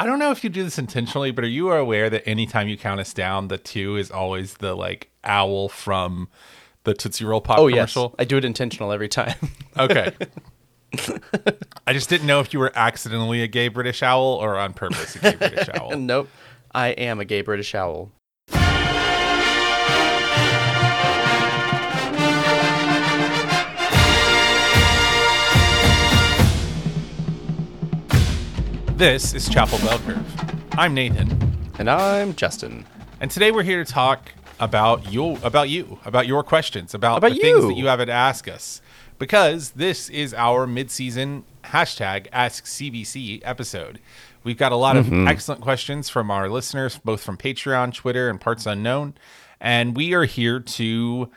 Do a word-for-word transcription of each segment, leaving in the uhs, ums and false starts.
I don't know if you do this intentionally, but are you aware that anytime you count us down, the two is always the like owl from the Tootsie Roll Pop oh, commercial? Yes. I do it intentional every time. Okay. I just didn't know if you were accidentally a gay British owl or on purpose a gay British owl. Nope. I am a gay British owl. This is Chapel Bell Curve. I'm Nathan. And I'm Justin. And today we're here to talk about you, about you, about your questions, about, about the you. things that you have to ask us. Because this is our mid-season hashtag Ask C B C episode. We've got a lot mm-hmm. of excellent questions from our listeners, both from Patreon, Twitter, and Parts Unknown. And we are here to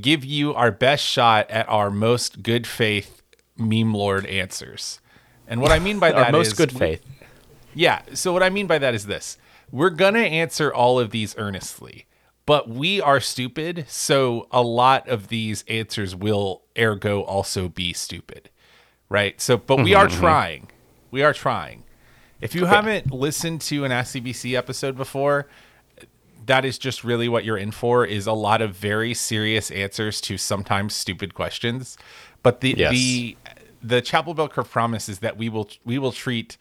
give you our best shot at our most good faith meme lord answers. And what I mean by that Our most is... most good faith. Yeah. So what I mean by that is this. We're going to answer all of these earnestly, but we are stupid, so a lot of these answers will ergo also be stupid, right? So, but we are trying. We are trying. If you haven't listened to an Ask C B C episode before, that is just really what you're in for, is a lot of very serious answers to sometimes stupid questions. But the... Yes. the The Chapel Bell Curve promise is that we will we will treat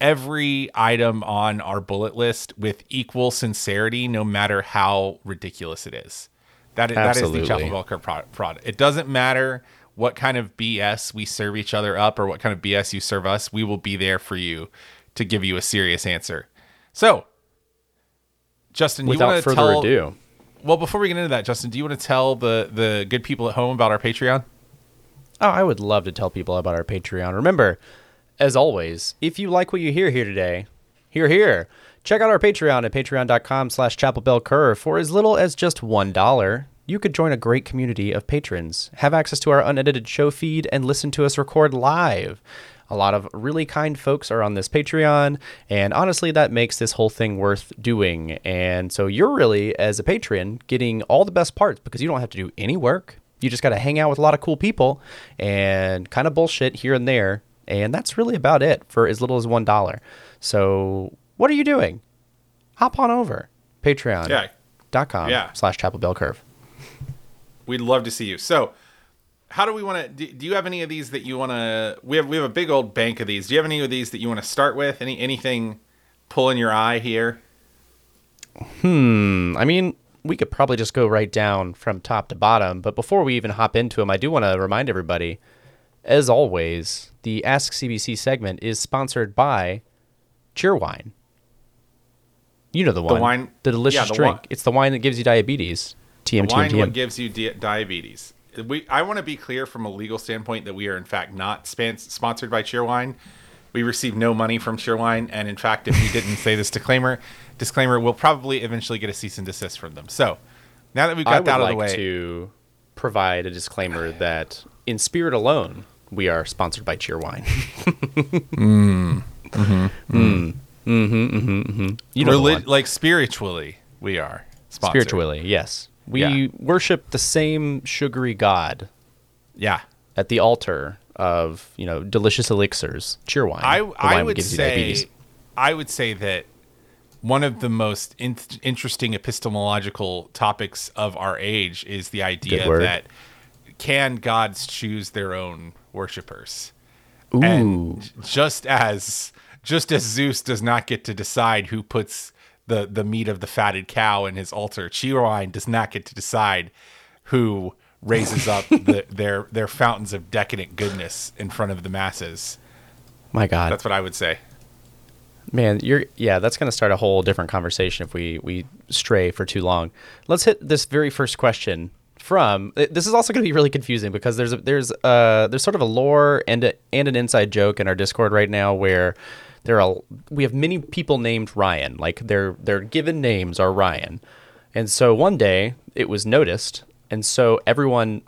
every item on our bullet list with equal sincerity, no matter how ridiculous it is. That is, that is the Chapel Bell Curve product. Prod. It doesn't matter what kind of B S we serve each other up or what kind of B S you serve us. We will be there for you to give you a serious answer. So, Justin, without you want to tell... Without further ado. Well, before we get into that, Justin, do you want to tell the the good people at home about our Patreon? Oh, I would love to tell people about our Patreon. Remember, as always, if you like what you hear here today, hear, hear, check out our Patreon at patreon.com slash chapelbellcurve. For as little as just one dollar, you could join a great community of patrons, have access to our unedited show feed, and listen to us record live. A lot of really kind folks are on this Patreon, and honestly, that makes this whole thing worth doing. And so you're really, as a patron, getting all the best parts because you don't have to do any work. You just got to hang out with a lot of cool people and kind of bullshit here and there. And that's really about it for as little as one dollar. So what are you doing? Hop on over. Patreon dot com yeah. slash Chapel Bell Curve. We'd love to see you. So how do we want to, do, do you have any of these that you want to, we have, we have a big old bank of these. Do you have any of these that you want to start with? Any, anything pulling your eye here? Hmm. I mean, we could probably just go right down from top to bottom, but before we even hop into them, I do want to remind everybody, as always, the Ask C B C segment is sponsored by Cheerwine. You know the one, the, wine, the delicious yeah, the drink. Wine. It's the wine that gives you diabetes. T M T M T M. The wine that gives you di- diabetes. We, I want to be clear from a legal standpoint that we are in fact not span- sponsored by Cheerwine. We receive no money from Cheerwine, and in fact, if we didn't say this disclaimer, disclaimer, we'll probably eventually get a cease and desist from them. So, now that we've got that out like of the way, I would like to provide a disclaimer that, in spirit alone, we are sponsored by Cheerwine. mm. Mm-hmm. Mm. Mm-hmm. Mm-hmm. Mm-hmm. You know, Reli- like spiritually, we are sponsored. Spiritually, yes, we yeah. worship the same sugary god. Yeah, at the altar of, you know, delicious elixirs, Cheerwine. I, I would say, I would say that one of the most in- interesting epistemological topics of our age is the idea that can gods choose their own worshipers? Ooh. And just as just as Zeus does not get to decide who puts the the meat of the fatted cow in his altar, Cheerwine does not get to decide who raises up the, their their fountains of decadent goodness in front of the masses. My God, that's what I would say. Man, you're yeah. That's going to start a whole different conversation if we we stray for too long. Let's hit this very first question from. This is also going to be really confusing because there's a, there's uh there's sort of a lore and a, and an inside joke in our Discord right now where there are we have many people named Ryan, like their their given names are Ryan, and so one day it was noticed. And so everyone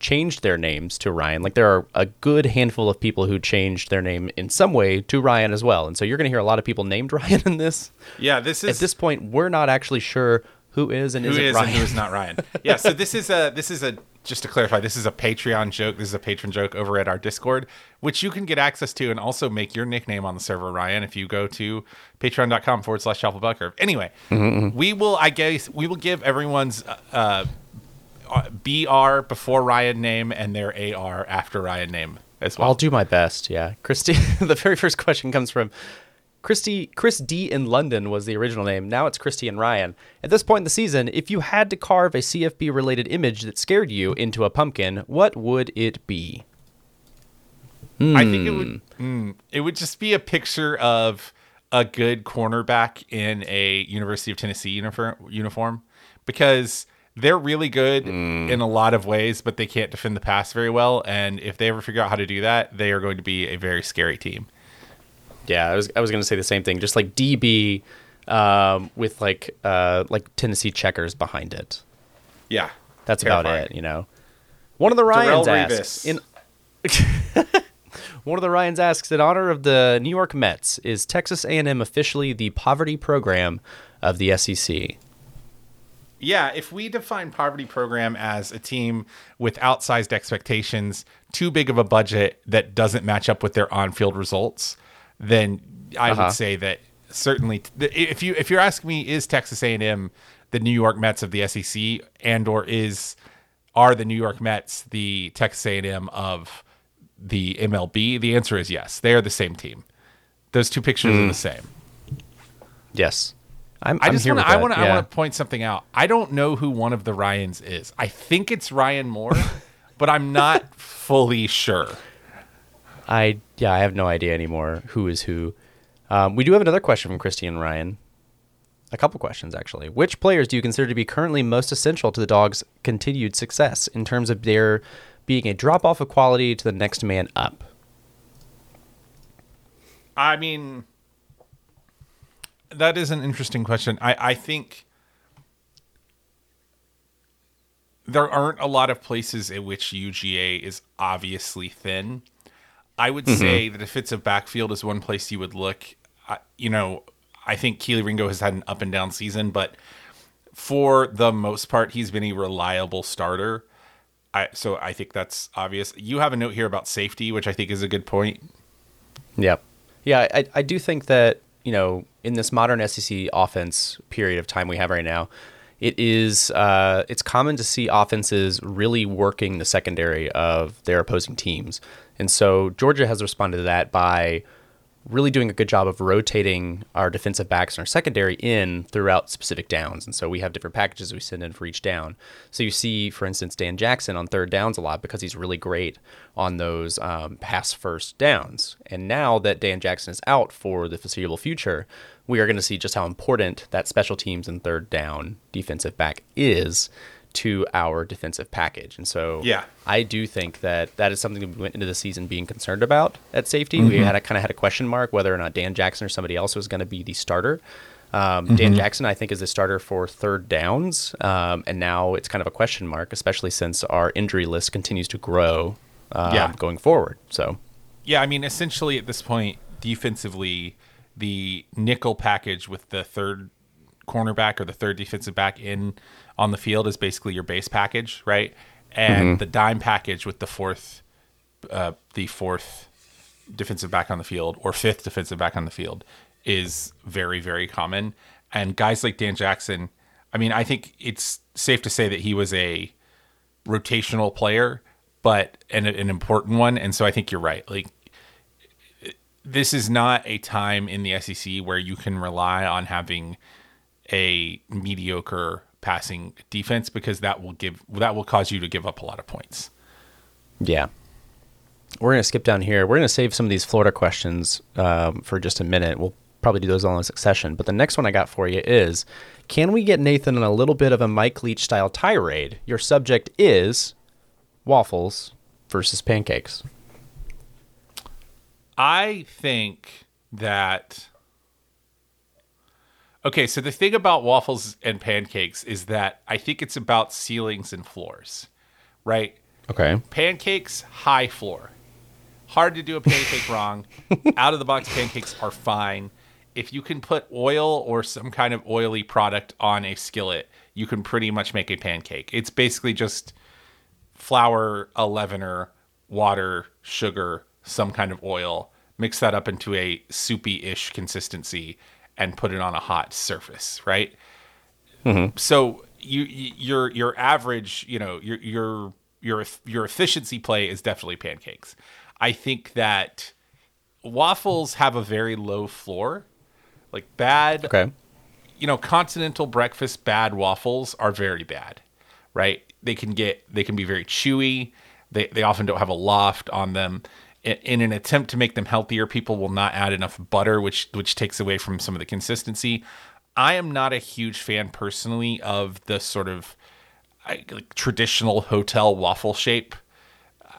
changed their names to Ryan. Like there are a good handful of people who changed their name in some way to Ryan as well. And so you're going to hear a lot of people named Ryan in this. Yeah, this is at this point we're not actually sure who is and who isn't is Ryan. And who is not Ryan. Yeah, so this is a this is a just to clarify, this is a Patreon joke. This is a patron joke over at our Discord, which you can get access to and also make your nickname on the server, Ryan, if you go to patreon.com forward slash Chapel Bell Curve. Anyway, mm-hmm. we will, I guess, we will give everyone's uh, B R before Ryan name and their A R after Ryan name as well. I'll do my best, yeah. Christy, the very first question comes from... Christy, Chris D in London was the original name. Now it's Christy and Ryan. At this point in the season, if you had to carve a C F B-related image that scared you into a pumpkin, what would it be? Mm. I think it would. Mm, it would just be a picture of a good cornerback in a University of Tennessee uniform, uniform because they're really good mm. in a lot of ways, but they can't defend the pass very well. And if they ever figure out how to do that, they are going to be a very scary team. Yeah, I was I was gonna say the same thing. Just like D B, um, with like uh, like Tennessee checkers behind it. Yeah, that's terrifying. About it. You know, one of the Ryans asks in one of the Ryans asks in honor of the New York Mets, is Texas A and M officially the poverty program of the S E C? Yeah, if we define poverty program as a team with outsized expectations, too big of a budget that doesn't match up with their on-field results, then I uh-huh. would say that certainly th- if you if you're asking me, is Texas A and M the New York Mets of the S E C, and or is are the New York Mets the Texas A and M of the M L B? The answer is yes. They are the same team. Those two pictures mm. are the same. Yes, I'm. I just want to. I want to. Yeah. I want to point something out. I don't know who one of the Ryans is. I think it's Ryan Moore, but I'm not fully sure. I yeah, I have no idea anymore who is who. Um, we do have another question from Christy and Ryan. A couple questions, actually. Which players do you consider to be currently most essential to the Dogs' continued success in terms of their being a drop-off of quality to the next man up? I mean, that is an interesting question. I, I think there aren't a lot of places in which U G A is obviously thin. I would mm-hmm. say that defensive backfield is one place you would look. I, you know, I think Kelee Ringo has had an up and down season, but for the most part, he's been a reliable starter. I, so I think that's obvious. You have a note here about safety, which I think is a good point. Yep. Yeah, I, I do think that, you know, in this modern S E C offense period of time we have right now, it is uh, it's common to see offenses really working the secondary of their opposing teams. And so Georgia has responded to that by really doing a good job of rotating our defensive backs and our secondary in throughout specific downs. And so we have different packages we send in for each down. So you see, for instance, Dan Jackson on third downs a lot because he's really great on those um, pass first downs. And now that Dan Jackson is out for the foreseeable future, we are going to see just how important that special teams and third down defensive back is to our defensive package. And so yeah. I do think that that is something that we went into the season being concerned about at safety. Mm-hmm. We had a, kind of had a question mark whether or not Dan Jackson or somebody else was going to be the starter. Um, mm-hmm. Dan Jackson, I think, is the starter for third downs. Um, and now it's kind of a question mark, especially since our injury list continues to grow um, yeah. going forward. So, yeah, I mean, essentially at this point, defensively, the nickel package with the third cornerback or the third defensive back in on the field is basically your base package, right? And mm-hmm. the dime package with the fourth uh, the fourth defensive back on the field or fifth defensive back on the field is very, very common. And guys like Dan Jackson, I mean, I think it's safe to say that he was a rotational player, but an, an important one. And so I think you're right. Like, this is not a time in the S E C where you can rely on having a mediocre passing defense, because that will give that will cause you to give up a lot of points. Yeah. We're going to skip down here. We're going to save some of these Florida questions um, for just a minute. We'll probably do those all in succession. But the next one I got for you is, can we get Nathan in a little bit of a Mike Leach-style tirade? Your subject is waffles versus pancakes. I think that... Okay, so the thing about waffles and pancakes is that I think it's about ceilings and floors, right? Okay. Pancakes, high floor. Hard to do a pancake wrong. Out-of-the-box pancakes are fine. If you can put oil or some kind of oily product on a skillet, you can pretty much make a pancake. It's basically just flour, a leavener, water, sugar, some kind of oil, mix that up into a soupy-ish consistency, and put it on a hot surface, right? Mm-hmm. So you, your your average, you know, your your your your efficiency play is definitely pancakes. I think that waffles have a very low floor, like bad. Okay. You know, continental breakfast bad waffles are very bad, right? They can get they can be very chewy. They they often don't have a loft on them. In an attempt to make them healthier, people will not add enough butter, which which takes away from some of the consistency. I am not a huge fan personally of the sort of like, traditional hotel waffle shape.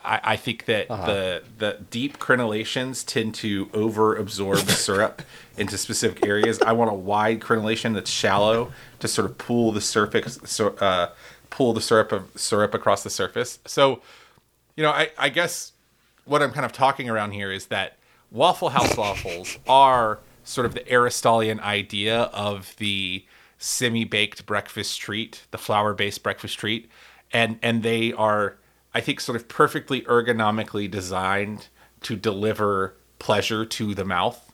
I, I think that uh-huh. the the deep crenellations tend to over-absorb syrup into specific areas. I want a wide crenellation that's shallow to sort of pool the surface, so, uh, pool the syrup of syrup across the surface. So, you know, I, I guess. What I'm kind of talking around here is that Waffle House waffles are sort of the Aristotelian idea of the semi-baked breakfast treat, the flour-based breakfast treat. And and they are, I think, sort of perfectly ergonomically designed to deliver pleasure to the mouth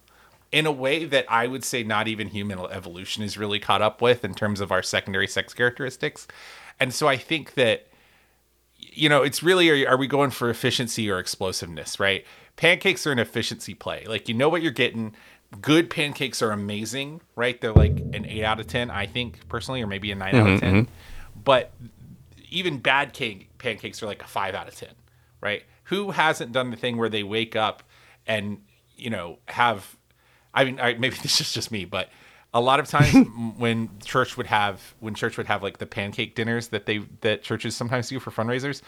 in a way that I would say not even human evolution is really caught up with in terms of our secondary sex characteristics. And so I think that, you know, it's really, are, are we going for efficiency or explosiveness, right? Pancakes are an efficiency play. Like, you know what you're getting. Good pancakes are amazing, right? They're like an eight out of ten, I think, personally, or maybe a nine mm-hmm, out of ten. Mm-hmm. But even bad cake pancakes are like a five out of ten, right? Who hasn't done the thing where they wake up and, you know, have, I mean, I, maybe this is just me, but a lot of times when church would have when church would have like the pancake dinners that they that churches sometimes do for fundraisers,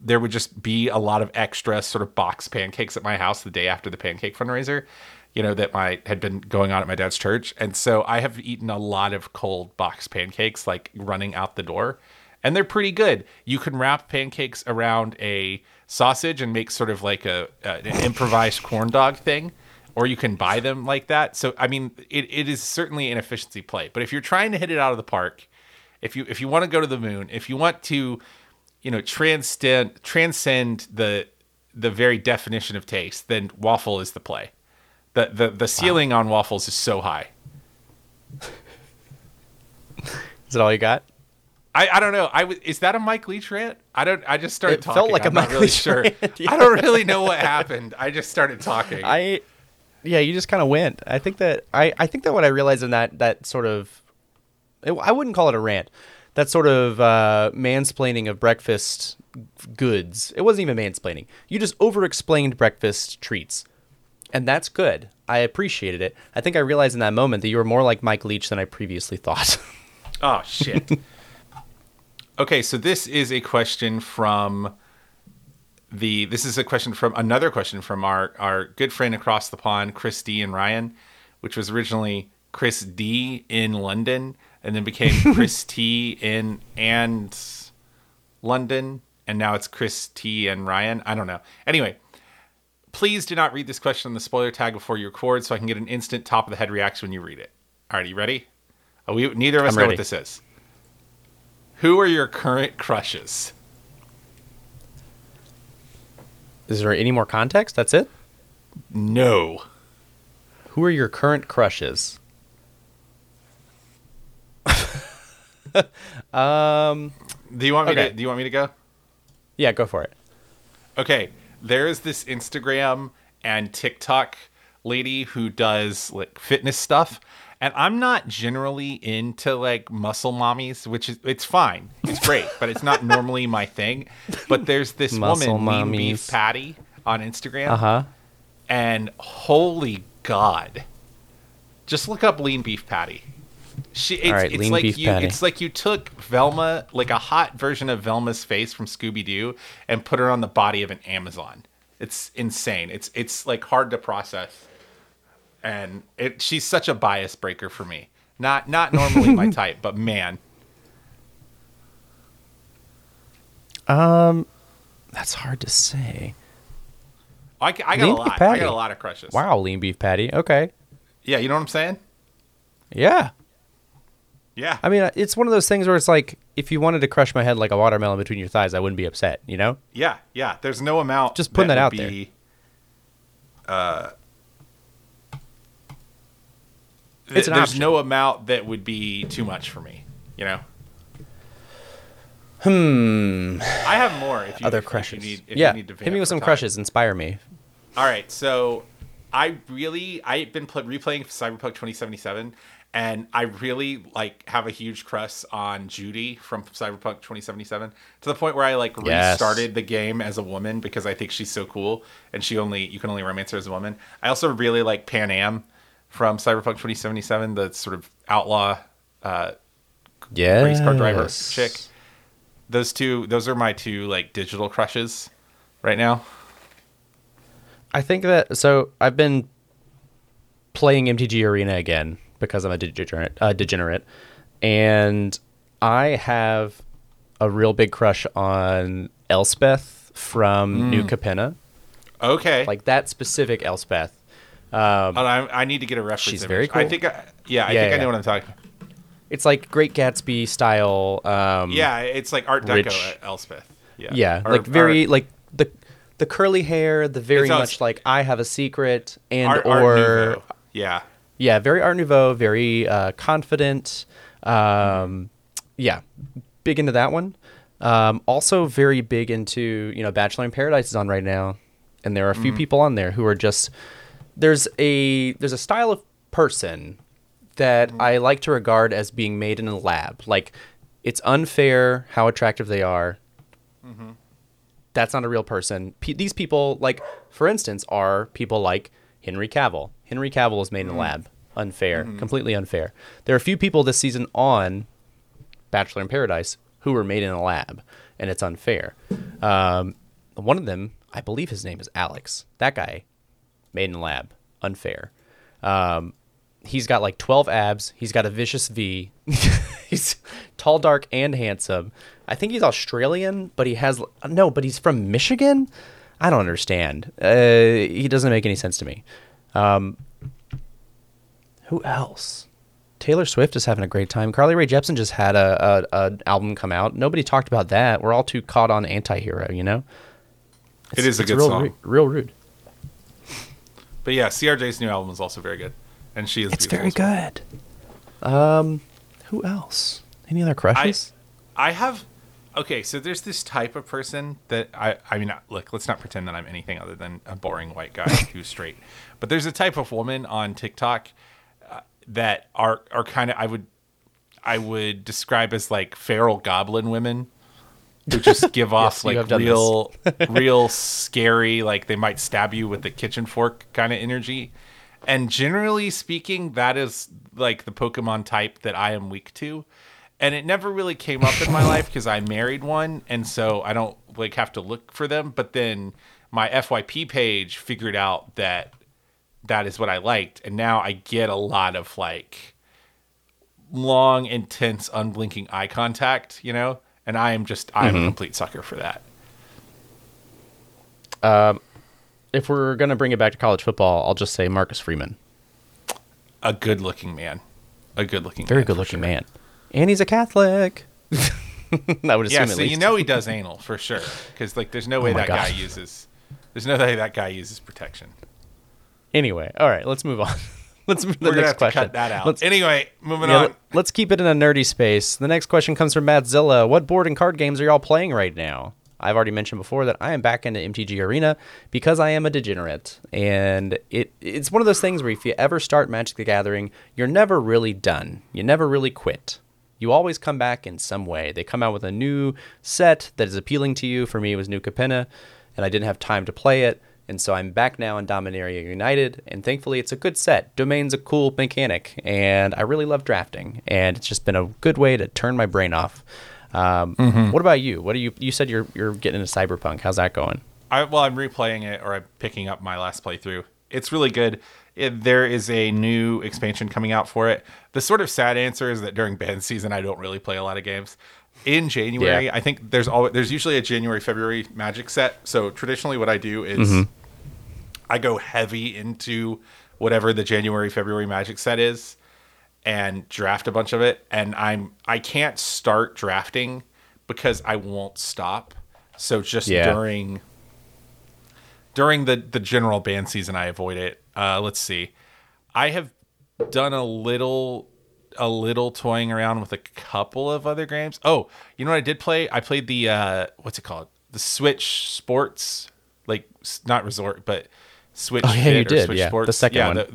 there would just be a lot of extra sort of box pancakes at my house the day after the pancake fundraiser, you know, that my had been going on at my dad's church. And so I have eaten a lot of cold box pancakes like running out the door, and they're pretty good. You can wrap pancakes around a sausage and make sort of like a, a an improvised corn dog thing. Or you can buy them like that. So, I mean, it, it is certainly an efficiency play. But if you're trying to hit it out of the park, if you if you want to go to the moon, if you want to, you know, transcend transcend the the very definition of taste, then waffle is the play. The the, the ceiling wow. on waffles is so high. Is that all you got? I, I don't know. I w- is that a Mike Leach rant? I don't. I just started it talking. It felt like I'm a Mike really Leach sure. rant. Yeah. I don't really know what happened. I just started talking. I. Yeah, you just kind of went. I think that I, I think that what I realized in that that sort of, it, I wouldn't call it a rant, that sort of uh, mansplaining of breakfast goods. It wasn't even mansplaining. You just over-explained breakfast treats, and that's good. I appreciated it. I think I realized in that moment that you were more like Mike Leach than I previously thought. Oh shit. Okay, so this is a question from. The this is a question from another question from our, our good friend across the pond, Chris D and Ryan, which was originally Chris D in London and then became Chris T in and London, and now it's Chris T and Ryan. I don't know. Anyway, please do not read this question on the spoiler tag before you record so I can get an instant top of the head reaction when you read it. All right, you ready? Are we neither of us I'm know ready. What this is. Who are your current crushes? Is there any more context? That's it? No. Who are your current crushes? um, do you want me okay. to do you want me to go? Yeah, go for it. Okay. There is this Instagram and TikTok lady who does like fitness stuff, and I'm not generally into like muscle mommies, which is it's fine. It's great, but it's not normally my thing. But there's this muscle woman, Lean Beef Patty, on Instagram. Uh-huh. And holy God. Just look up Lean Beef Patty. She it's, All right, it's Lean like Beef you Patty. It's like you took Velma, like a hot version of Velma's face from Scooby-Doo, and put her on the body of an Amazon. It's insane. It's it's like hard to process. And it, she's such a bias breaker for me. Not not normally my type, but man. Um, that's hard to say. I, I got Lean a lot. I got a lot of crushes. Wow, Lean Beef Patty. Okay. Yeah, you know what I'm saying? Yeah. Yeah. I mean, it's one of those things where it's like, if you wanted to crush my head like a watermelon between your thighs, I wouldn't be upset, you know? Yeah, yeah. There's no amount. Just putting that, that out be, there. Uh, th- it's an there's option. no amount that would be too much for me, you know? Hmm. I have more if you, Other if, crushes. If you need, if yeah. you need to hit me with some time. crushes. Inspire me. All right. So I really, I've been play, replaying Cyberpunk twenty seventy-seven, and I really like have a huge crush on Judy from Cyberpunk twenty seventy-seven, to the point where I like yes. restarted the game as a woman because I think she's so cool, and she only you can only romance her as a woman. I also really like Pam from Cyberpunk twenty seventy-seven, the sort of outlaw uh, yes. race car driver chick. Those two, those are my two like digital crushes right now. I think that, so I've been playing M T G Arena again because I'm a degenerate, uh, degenerate, and I have a real big crush on Elspeth from mm. New Capenna. Okay. Like that specific Elspeth. Um, I, I need to get a reference. She's image. very cool. I think, I, yeah, I yeah, think yeah. I know what I'm talking about. It's like Great Gatsby style. Um, yeah, it's like Art Deco uh, Elspeth. Yeah, yeah, our, like very our, like the the curly hair, the very much all, like I have a secret and art, or art yeah, yeah, very Art Nouveau, very uh, confident. Um, yeah, big into that one. Um, also very big into, you know, Bachelor in Paradise is on right now, and there are a few mm. people on there who are just there's a there's a style of person that I like to regard as being made in a lab. Like, it's unfair how attractive they are. Mm-hmm. That's not a real person. P- these people, like, for instance, are people like Henry Cavill. Henry Cavill is made mm-hmm. in a lab. Unfair. Mm-hmm. Completely unfair. There are a few people this season on Bachelor in Paradise who were made in a lab, and it's unfair. Um, one of them, I believe his name is Alex. That guy, made in a lab. Unfair. Um, He's got like twelve abs. He's got a vicious V. He's tall, dark, and handsome. I think he's Australian, but he has no. But he's from Michigan. I don't understand. Uh, he doesn't make any sense to me. Um, who else? Taylor Swift is having a great time. Carly Rae Jepsen just had a, a an album come out. Nobody talked about that. We're all too caught on anti-hero, you know. It's, it is a good real song. Ru- real rude. But yeah, C R J's new album is also very good. And she is. It's very good. Um, who else? Any other crushes? I, I have. Okay, so there's this type of person that I. I mean, look, let's not pretend that I'm anything other than a boring white guy who's straight. But there's a type of woman on TikTok uh, that are are kind of I would I would describe as like feral goblin women who just give off yes, like real real scary, like they might stab you with a kitchen fork kind of energy. And generally speaking, that is like the Pokemon type that I am weak to. And it never really came up in my life because I married one. And so I don't like have to look for them. But then my F Y P page figured out that that is what I liked. And now I get a lot of like long, intense, unblinking eye contact, you know? And I am just, I'm mm-hmm. a complete sucker for that. Um, If we're going to bring it back to college football, I'll just say Marcus Freeman. A good-looking man. A good-looking man. Very good-looking man. And he's a Catholic. I would assume yeah, so at least. You know he does anal, for sure. Because, like, there's no way oh that gosh. guy uses... There's no way that guy uses protection. Anyway, all right, let's move on. Let's move to the next question. We're going to have to cut that out. Let's, anyway, moving yeah, on. Let's keep it in a nerdy space. The next question comes from Matt Zilla. What board and card games are y'all playing right now? I've already mentioned before that I am back into M T G Arena because I am a degenerate. And it it's one of those things where if you ever start Magic the Gathering, you're never really done. You never really quit. You always come back in some way. They come out with a new set that is appealing to you. For me, it was New Capenna, and I didn't have time to play it. And so I'm back now in Dominaria United, and thankfully it's a good set. Domain's a cool mechanic, and I really love drafting. And it's just been a good way to turn my brain off. Um, mm-hmm. What about you? What do you, you said you're, you're getting into Cyberpunk. How's that going? I, well, I'm replaying it, or I'm picking up my last playthrough. It's really good. It, there is a new expansion coming out for it. The sort of sad answer is that during ban season, I don't really play a lot of games in January. Yeah. I think there's always, there's usually a January, February Magic set. So traditionally what I do is mm-hmm. I go heavy into whatever the January, February Magic set is. and draft a bunch of it. And I'm, I can't start drafting because I won't stop. So just yeah. during, during the, the general band season, I avoid it. Uh, let's see. I have done a little, a little toying around with a couple of other games. Oh, you know what I did play? I played the, uh, what's it called? The Switch Sports, like not Resort, but Switch oh, yeah, Fit you did. Or Switch yeah. Sports. The second yeah, one. The,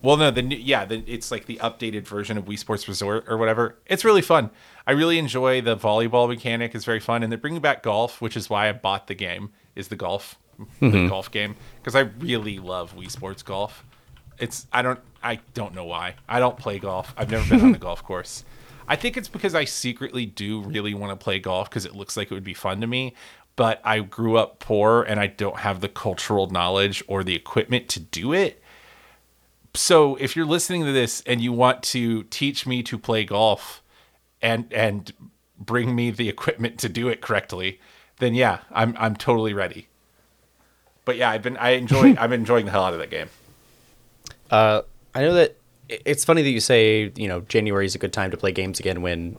well, no, the new, yeah, the, it's like the updated version of Wii Sports Resort or whatever. It's really fun. I really enjoy the volleyball mechanic. It's very fun. And they're bringing back golf, which is why I bought the game, is the golf, mm-hmm. the golf game. Because I really love Wii Sports Golf. It's, I don't, I don't know why. I don't play golf. I've never been on a golf course. I think it's because I secretly do really want to play golf because it looks like it would be fun to me. But I grew up poor and I don't have the cultural knowledge or the equipment to do it. So if you're listening to this and you want to teach me to play golf and and bring me the equipment to do it correctly, then yeah, I'm I'm totally ready. But yeah, I've been I enjoy I'm enjoying the hell out of that game. Uh, I know that it's funny that you say, you know, January is a good time to play games again when,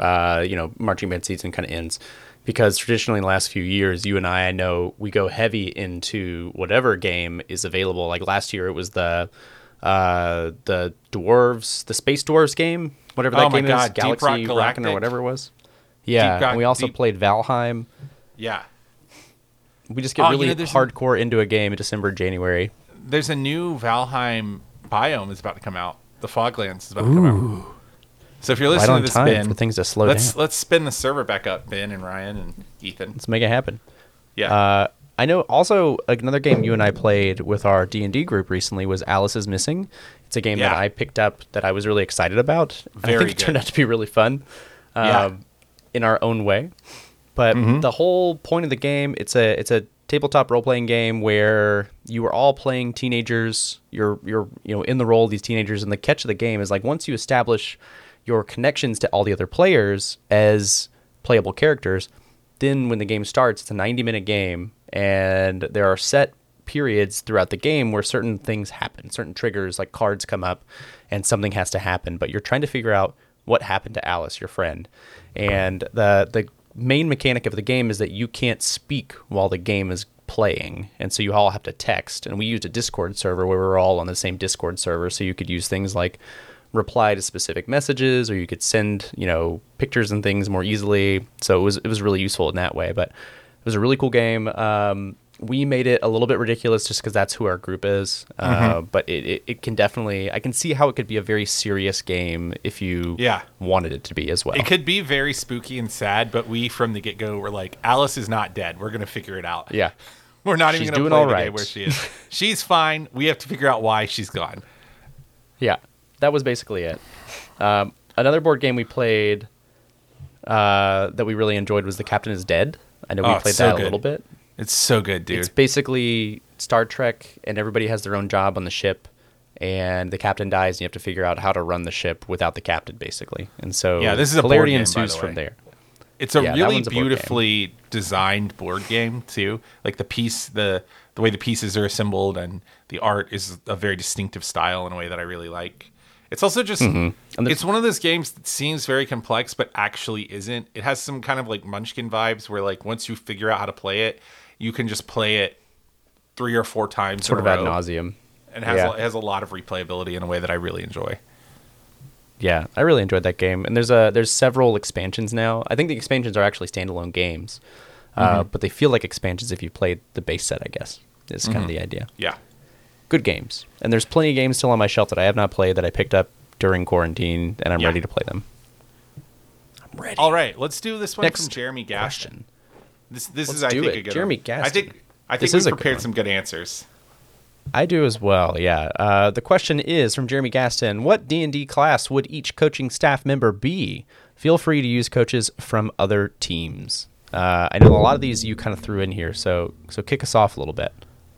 uh, you know, marching band season kind of ends. Because traditionally in the last few years, you and I, I know we go heavy into whatever game is available. Like last year, it was the uh, the Dwarves, the Space Dwarves game, whatever that oh game God. is, Galaxy Rock Rockin' or whatever it was. Yeah, Rock, and we also Deep... played Valheim. Yeah. We just get oh, really you know, hardcore a... into a game in December, January. There's a new Valheim biome that's about to come out. The Foglands is about Ooh. to come out. So if you're listening right to this, time Ben, for things to slow let's, down. Let's spin the server back up, Ben and Ryan and Ethan. Let's make it happen. Yeah. Uh, I know also another game you and I played with our D and D group recently was Alice is Missing. It's a game yeah. that I picked up that I was really excited about. Very I think it good. turned out to be really fun um, yeah. in our own way. But mm-hmm. the whole point of the game, it's a it's a tabletop role-playing game where you are all playing teenagers. You're you're you know in the role of these teenagers. And the catch of the game is like once you establish your connections to all the other players as playable characters, then when the game starts, it's a ninety minute game, and there are set periods throughout the game where certain things happen, certain triggers, like cards come up and something has to happen, but you're trying to figure out what happened to Alice, your friend. And the the main mechanic of the game is that you can't speak while the game is playing, and so you all have to text. And we used a Discord server where we were all on the same Discord server, so you could use things like reply to specific messages, or you could send, you know, pictures and things more easily. So it was it was really useful in that way. But it was a really cool game. Um, we made it a little bit ridiculous just because that's who our group is. Uh, mm-hmm. But it, it, it can definitely, I can see how it could be a very serious game if you yeah. wanted it to be as well. It could be very spooky and sad, but we from the get-go were like, Alice is not dead. We're going to figure it out. Yeah, we're not she's even going to play right. the day where she is. She's fine. We have to figure out why she's gone. Yeah. That was basically it. Um, another board game we played uh, that we really enjoyed was The Captain is Dead. I know we oh, played so that good. a little bit. It's so good, dude. It's basically Star Trek, and everybody has their own job on the ship, and the captain dies, and you have to figure out how to run the ship without the captain, basically. And so yeah, this is a hilarity board game, ensues by the way. from there. It's a yeah, really a beautifully board designed board game too. Like the piece, the the way the pieces are assembled, and the art is a very distinctive style in a way that I really like. It's also just, mm-hmm. it's one of those games that seems very complex, but actually isn't. It has some kind of like Munchkin vibes where like once you figure out how to play it, you can just play it three or four times Sort in of a row. Ad nauseum. And it has, yeah. a, it has a lot of replayability in a way that I really enjoy. Yeah, I really enjoyed that game. And there's a there's several expansions now. I think the expansions are actually standalone games, mm-hmm. uh, but they feel like expansions if you played the base set, I guess, is mm-hmm. kind of the idea. Yeah. Good games, and there's plenty of games still on my shelf that I have not played that I picked up during quarantine, and I'm yeah. ready to play them. I'm ready. All right, let's do this one Next from Jeremy Gaston. Question. This this let's is I think it. a good Jeremy Gaston. I think I think we prepared good some good answers. I do as well. Yeah. Uh, the question is from Jeremy Gaston: what D and D class would each coaching staff member be? Feel free to use coaches from other teams. Uh, I know a lot of these you kind of threw in here, so so kick us off a little bit.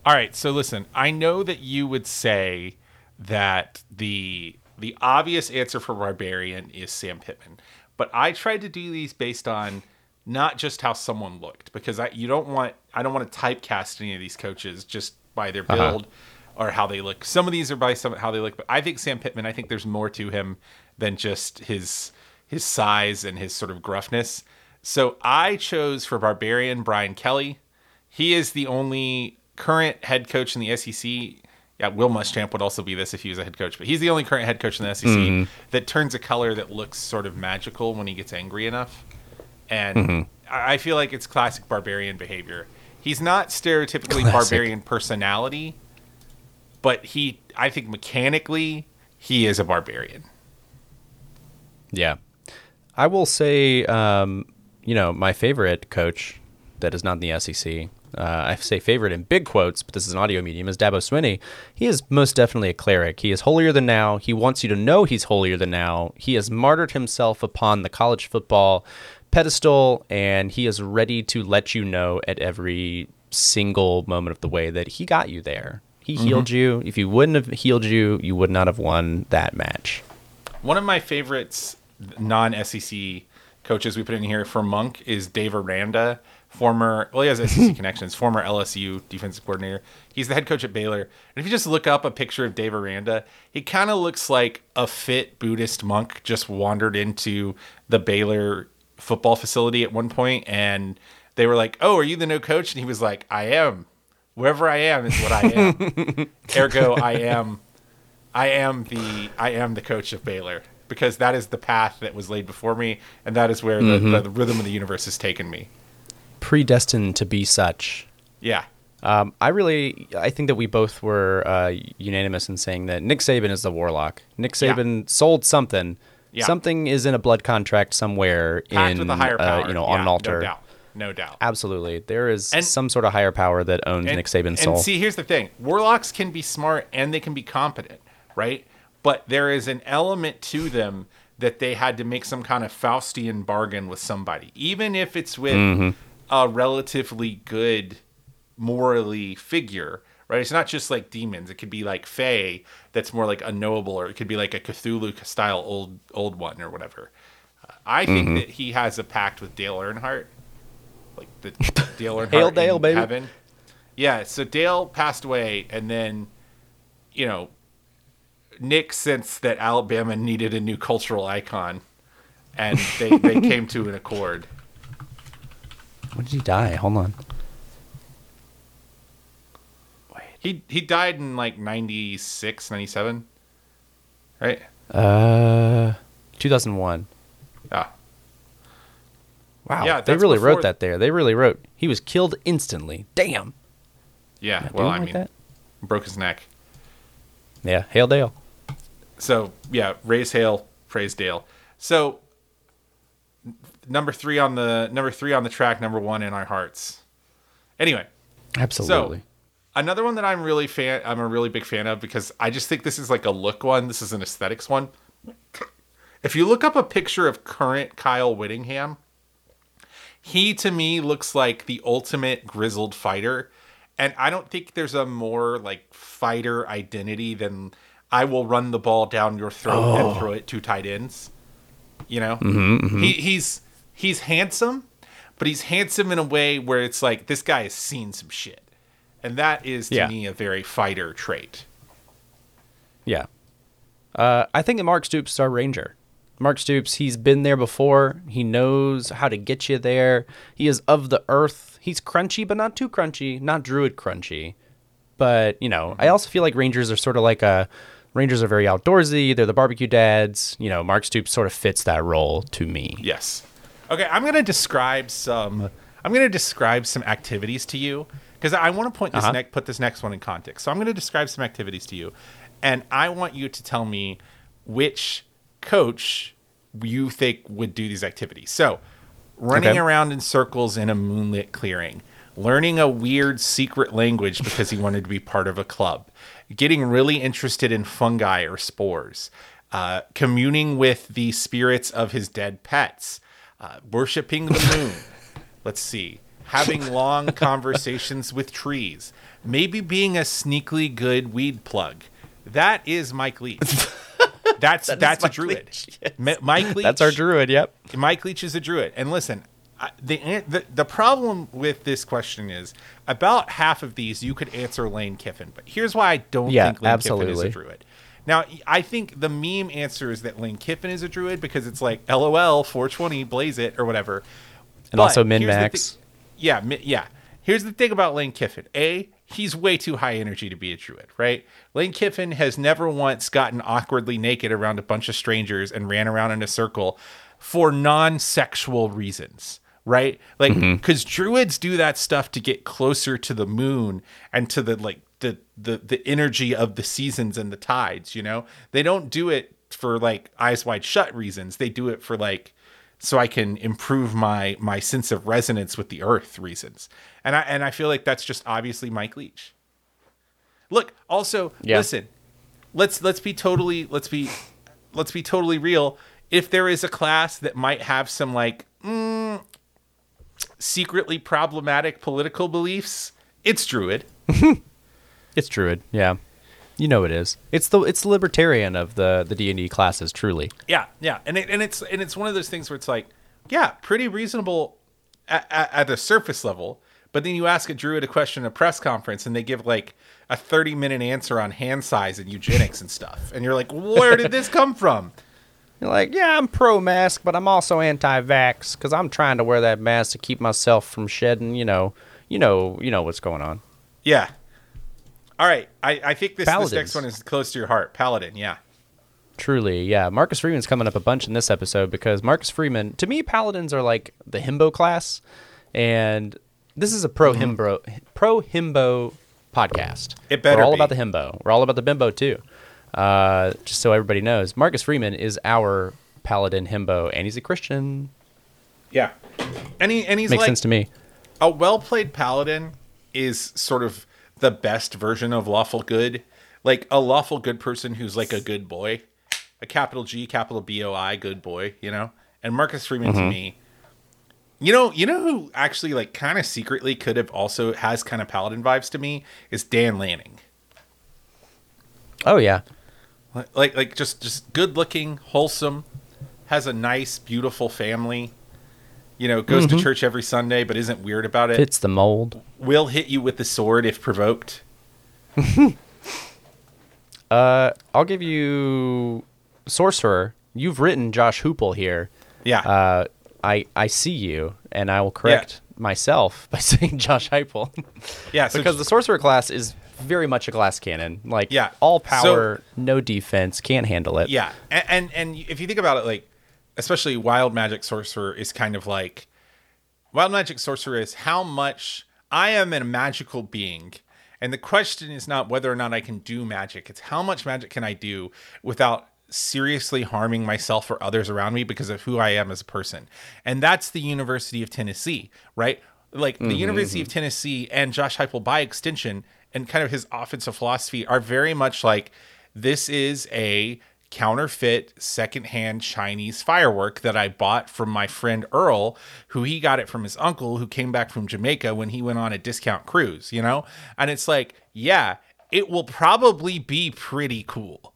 All right, so listen, I know that you would say that the the obvious answer for Barbarian is Sam Pittman, but I tried to do these based on not just how someone looked, because I you don't want I don't want to typecast any of these coaches just by their build, uh-huh. are how they look. Some of these are by some how they look, but I think Sam Pittman, I think there's more to him than just his his size and his sort of gruffness. So I chose for Barbarian Brian Kelly. He is the only current head coach in the S E C. Yeah, Will Muschamp would also be this if he was a head coach, but he's the only current head coach in the S E C mm-hmm. that turns a color that looks sort of magical when he gets angry enough. And mm-hmm. I feel like it's classic Barbarian behavior. He's not stereotypically classic. Barbarian personality, but he, I think mechanically, he is a Barbarian. Yeah. I will say, um, you know, my favorite coach that is not in the S E C, Uh, I say favorite in big quotes, but this is an audio medium, is Dabo Swinney. He is most definitely a cleric. He is holier than now. He wants you to know he's holier than now. He has martyred himself upon the college football pedestal, and he is ready to let you know at every single moment of the way that he got you there. He mm-hmm. healed you. If you wouldn't have healed you, you would not have won that match. One of my favorites, non-S E C coaches we put in here for Monk, is Dave Aranda. Former, well, he has S E C connections, former L S U defensive coordinator. He's the head coach at Baylor. And if you just look up a picture of Dave Aranda, he kind of looks like a fit Buddhist monk just wandered into the Baylor football facility at one point, and they were like, "Oh, are you the new coach?" And he was like, "I am. Wherever I am is what I am. Ergo, I am, I am the, I am the coach of Baylor, because that is the path that was laid before me, and that is where mm-hmm. the, the rhythm of the universe has taken me." Predestined to be such. Yeah. Um, I really, I think that we both were uh, unanimous in saying that Nick Saban is the warlock. Nick Saban yeah. sold something. Yeah. Something is in a blood contract somewhere packed in, with a higher power. Uh, you know, yeah, on an altar. No doubt. No doubt. Absolutely. There is and, some sort of higher power that owns and, Nick Saban's soul. And see, here's the thing. Warlocks can be smart and they can be competent, right? But there is an element to them that they had to make some kind of Faustian bargain with somebody, even if it's with... Mm-hmm. a relatively good morally figure, right? It's not just like demons. It could be like Fae that's more like unknowable, or it could be like a Cthulhu-style old old one or whatever. Uh, I think mm-hmm. that he has a pact with Dale Earnhardt, like the Dale Earnhardt Hail Dale, in baby. Heaven. Yeah, so Dale passed away, and then, you know, Nick sensed that Alabama needed a new cultural icon, and they, they came to an accord. When did he die? Hold on. Wait. He he died in like ninety-six, ninety-seven, right? Uh, two thousand one. Ah. Wow. Yeah, they really before... wrote that there. They really wrote. He was killed instantly. Damn. Yeah. Well, I like mean, that? Broke his neck. Yeah. Hail Dale. So yeah, raise hail, praise Dale. So. Number three on the number three on the track, number one in our hearts. Anyway, absolutely. So, another one that I'm really fan, I'm a really big fan of, because I just think this is like a look one. This is an aesthetics one. If you look up a picture of current Kyle Whittingham, he to me looks like the ultimate grizzled fighter, and I don't think there's a more like fighter identity than "I will run the ball down your throat oh. and throw it to tight ends." You know, mm-hmm, mm-hmm. he he's. He's handsome, but he's handsome in a way where it's like, this guy has seen some shit. And that is, to yeah. me, a very fighter trait. Yeah. Uh, I think that Mark Stoops is our ranger. Mark Stoops, he's been there before. He knows how to get you there. He is of the earth. He's crunchy, but not too crunchy. Not druid crunchy. But, you know, I also feel like rangers are sort of like a... Rangers are very outdoorsy. They're the barbecue dads. You know, Mark Stoops sort of fits that role to me. Yes. Okay, I'm gonna describe some. I'm gonna describe some activities to you, because I want to point this uh-huh. next, put this next one in context. So I'm gonna describe some activities to you, and I want you to tell me which coach you think would do these activities. So, running okay. around in circles in a moonlit clearing, learning a weird secret language because he wanted to be part of a club, getting really interested in fungi or spores, uh, communing with the spirits of his dead pets. Uh, worshipping the moon. Let's see. Having long conversations with trees. Maybe being a sneakily good weed plug. That is Mike Leach. That's that that's a Mike druid. Leach, yes. Ma- Mike Leach. That's our druid, yep. Mike Leach is a druid. And listen, I, the, the the problem with this question is about half of these you could answer Lane Kiffin, but here's why I don't yeah, think Lane absolutely. Kiffin is a druid. Now, I think the meme answer is that Lane Kiffin is a druid because it's like LOL four twenty blaze it or whatever. And but also min max. Thi- yeah, mi- yeah. Here's the thing about Lane Kiffin. A, he's way too high energy to be a druid, right? Lane Kiffin has never once gotten awkwardly naked around a bunch of strangers and ran around in a circle for non-sexual reasons. Right? Like, because mm-hmm. druids do that stuff to get closer to the moon and to the like the, the the energy of the seasons and the tides, you know? They don't do it for like eyes wide shut reasons. They do it for like, so I can improve my my sense of resonance with the earth reasons. And I and I feel like that's just obviously Mike Leach. Look, also, yeah. listen, let's let's be totally let's be let's be totally real. If there is a class that might have some like mm, secretly problematic political beliefs, it's druid. It's druid, yeah. You know it is. It's the it's libertarian of the the D and D classes, truly. Yeah, yeah, and it, and it's and it's one of those things where it's like, yeah, pretty reasonable at, at, at the surface level, but then you ask a druid a question in a press conference, and they give like a thirty minute answer on hand size and eugenics and stuff, and you're like, where did this come from? You're like, yeah, I'm pro-mask, but I'm also anti-vax because I'm trying to wear that mask to keep myself from shedding, you know, you know, you know what's going on. Yeah. All right. I, I think this, this next one is close to your heart. Paladin, yeah. Truly, yeah. Marcus Freeman's coming up a bunch in this episode because Marcus Freeman, to me, Paladins are like the himbo class, and this is a pro-himbo, mm-hmm. pro-himbo podcast. It better be. We're all be. about the himbo. We're all about the bimbo, too. Uh, just so everybody knows, Marcus Freeman is our Paladin himbo, and he's a Christian. Yeah, and he and he's makes like, sense to me. A well-played Paladin is sort of the best version of lawful good, like a lawful good person who's like a good boy, a capital G, capital B O I, good boy, you know. And Marcus Freeman mm-hmm. to me, you know, you know who actually like kind of secretly could have also has kind of Paladin vibes to me is Dan Lanning. Oh yeah. Like, like, just, just good-looking, wholesome, has a nice, beautiful family. You know, goes mm-hmm. to church every Sunday, but isn't weird about it. Fits the mold. Will hit you with the sword if provoked. uh, I'll give you Sorcerer. You've written Josh Hoople here. Yeah. Uh, I I see you, and I will correct yeah. myself by saying Josh Hoople. yeah. So because just... the Sorcerer class is very much a glass cannon, like yeah. all power, so, no defense, can't handle it. Yeah, and, and and if you think about it, like especially Wild Magic Sorcerer is kind of like Wild Magic Sorcerer is how much I am a magical being, and the question is not whether or not I can do magic; it's how much magic can I do without seriously harming myself or others around me because of who I am as a person. And that's the University of Tennessee, right? Like the mm-hmm. University of Tennessee and Josh Heupel by extension. And kind of his offensive philosophy are very much like this is a counterfeit secondhand Chinese firework that I bought from my friend Earl, who he got it from his uncle who came back from Jamaica when he went on a discount cruise, you know? And it's like, yeah, it will probably be pretty cool.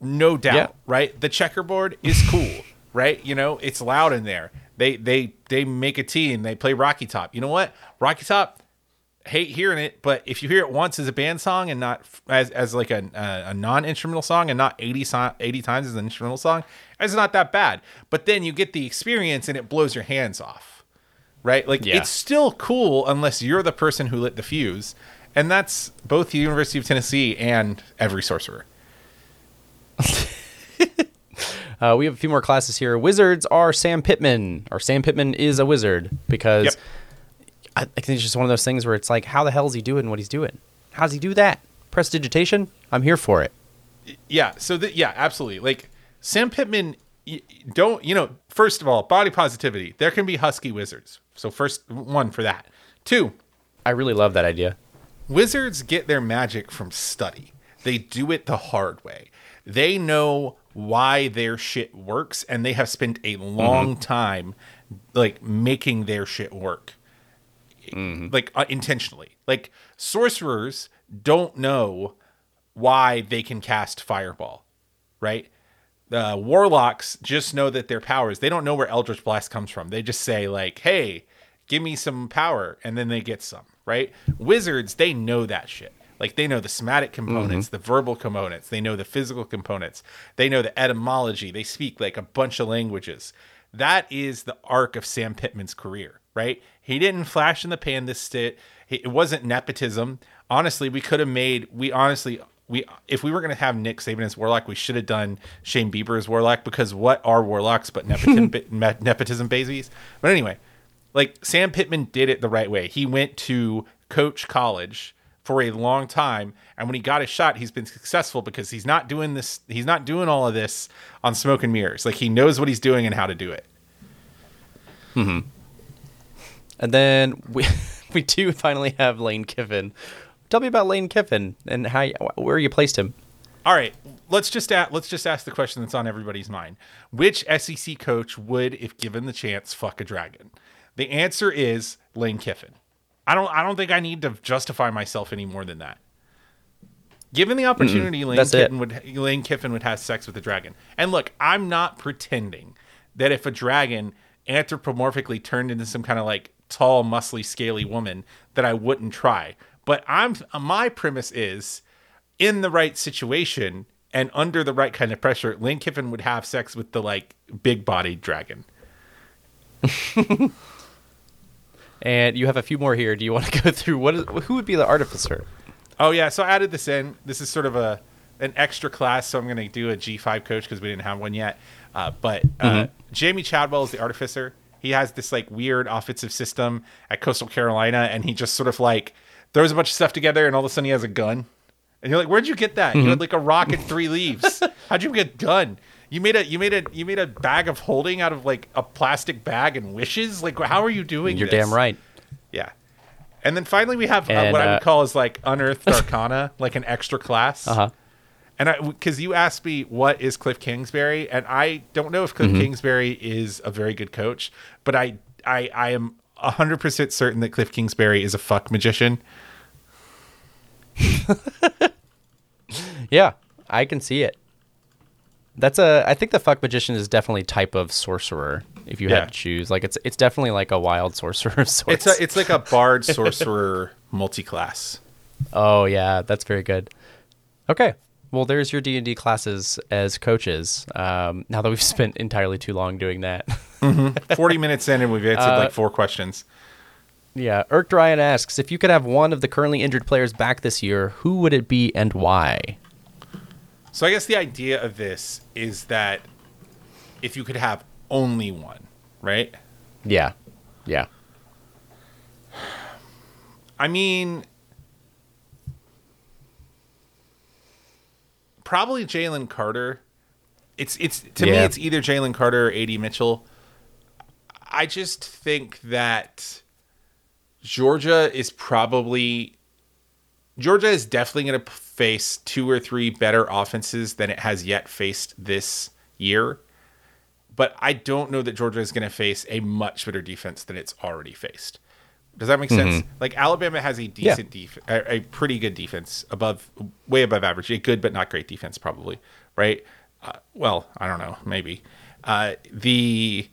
No doubt, yeah. right? The checkerboard is cool, right? You know, it's loud in there. They they they make a tea and they play Rocky Top. You know what? Rocky Top, hate hearing it, but if you hear it once as a band song and not as as like a a, a non-instrumental song and not eighty, so- eighty times as an instrumental song, it's not that bad. But then you get the experience and it blows your hands off, right? Like yeah. it's still cool unless you're the person who lit the fuse, and that's both the University of Tennessee and every sorcerer. uh, we have a few more classes here. Wizards are Sam Pittman, or Sam Pittman is a wizard because... Yep. I think it's just one of those things where it's like, how the hell is he doing what he's doing? How does he do that? Prestidigitation? I'm here for it. Yeah. So the, yeah, absolutely. Like Sam Pittman, don't, you know, first of all, body positivity, there can be husky wizards. So first one for that. Two, I really love that idea. Wizards get their magic from study. They do it the hard way. They know why their shit works. And they have spent a long mm-hmm. time like making their shit work. Mm-hmm. Like uh, intentionally, like sorcerers don't know why they can cast fireball, right? uh, warlocks just know that their powers, they don't know where Eldritch Blast comes from. They just say like, hey, give me some power, and then they get some, right? Wizards, they know that shit. Like, they know the somatic components, mm-hmm. the verbal components. They know the physical components. They know the etymology. They speak, like, a bunch of languages. That is the arc of Sam Pittman's career, right? He didn't flash in the pan this stint. It wasn't nepotism. Honestly, we could have made – we honestly – we if we were going to have Nick Saban as Warlock, we should have done Shane Bieber as Warlock, because what are Warlocks but nepotism, nepotism babies? But anyway, like, Sam Pittman did it the right way. He went to coach college – for a long time, and when he got his shot, he's been successful because he's not doing this he's not doing all of this on smoke and mirrors. Like, he knows what he's doing and how to do it. Hmm. And then we we do finally have Lane Kiffin. Tell me about Lane Kiffin and how you, where you placed him. All right, let's just ask, let's just ask the question that's on everybody's mind. Which S E C coach would, if given the chance, fuck a dragon? The answer is Lane Kiffin. I don't I don't think I need to justify myself any more than that. Given the opportunity, Lane Kiffin, would, Lane Kiffin would have sex with a dragon. And look, I'm not pretending that if a dragon anthropomorphically turned into some kind of like tall, muscly, scaly woman that I wouldn't try. But I'm my premise is, in the right situation and under the right kind of pressure, Lane Kiffin would have sex with the like big-bodied dragon. And you have a few more here. Do you want to go through what is, who would be the artificer? Oh, yeah. So I added this in. This is sort of a an extra class, so I'm going to do a G five coach because we didn't have one yet. Uh, but uh, mm-hmm. Jamie Chadwell is the artificer. He has this, like, weird offensive system at Coastal Carolina, and he just sort of, like, throws a bunch of stuff together, and all of a sudden he has a gun. And you're like, where'd you get that? Mm-hmm. You had, like, a rock and three leaves. How'd you get a gun? You made a you made a you made a bag of holding out of like a plastic bag and wishes. Like, how are you doing? You're this? Damn right. Yeah. And then finally we have and, uh, what uh, I would call is like unearthed arcana, like an extra class. Uh-huh. And I because you asked me what is Kliff Kingsbury, and I don't know if Kliff mm-hmm. Kingsbury is a very good coach, but I I I am a hundred percent certain that Kliff Kingsbury is a fuck magician. Yeah, I can see it. That's a. I think the fuck magician is definitely type of sorcerer. If you yeah. had to choose, like it's it's definitely like a wild sorcerer of sorts. It's a, it's like a bard sorcerer multi-class. Oh yeah, that's very good. Okay, well there's your D and D classes as coaches. Um, now that we've spent entirely too long doing that, mm-hmm. forty minutes in and we've answered uh, like four questions. Yeah, Irk Dryan asks if you could have one of the currently injured players back this year, who would it be and why? So I guess the idea of this is that if you could have only one, right? Yeah. Yeah. I mean, probably Jalen Carter. It's it's to yeah. me, it's either Jalen Carter or A D. Mitchell. I just think that Georgia is probably... Georgia is definitely going to face two or three better offenses than it has yet faced this year. But I don't know that Georgia is going to face a much better defense than it's already faced. Does that make mm-hmm. sense? Like Alabama has a decent yeah. def- a, a pretty good defense, above, way above average, a good but not great defense probably, right? Uh, well, I don't know, maybe. Uh, the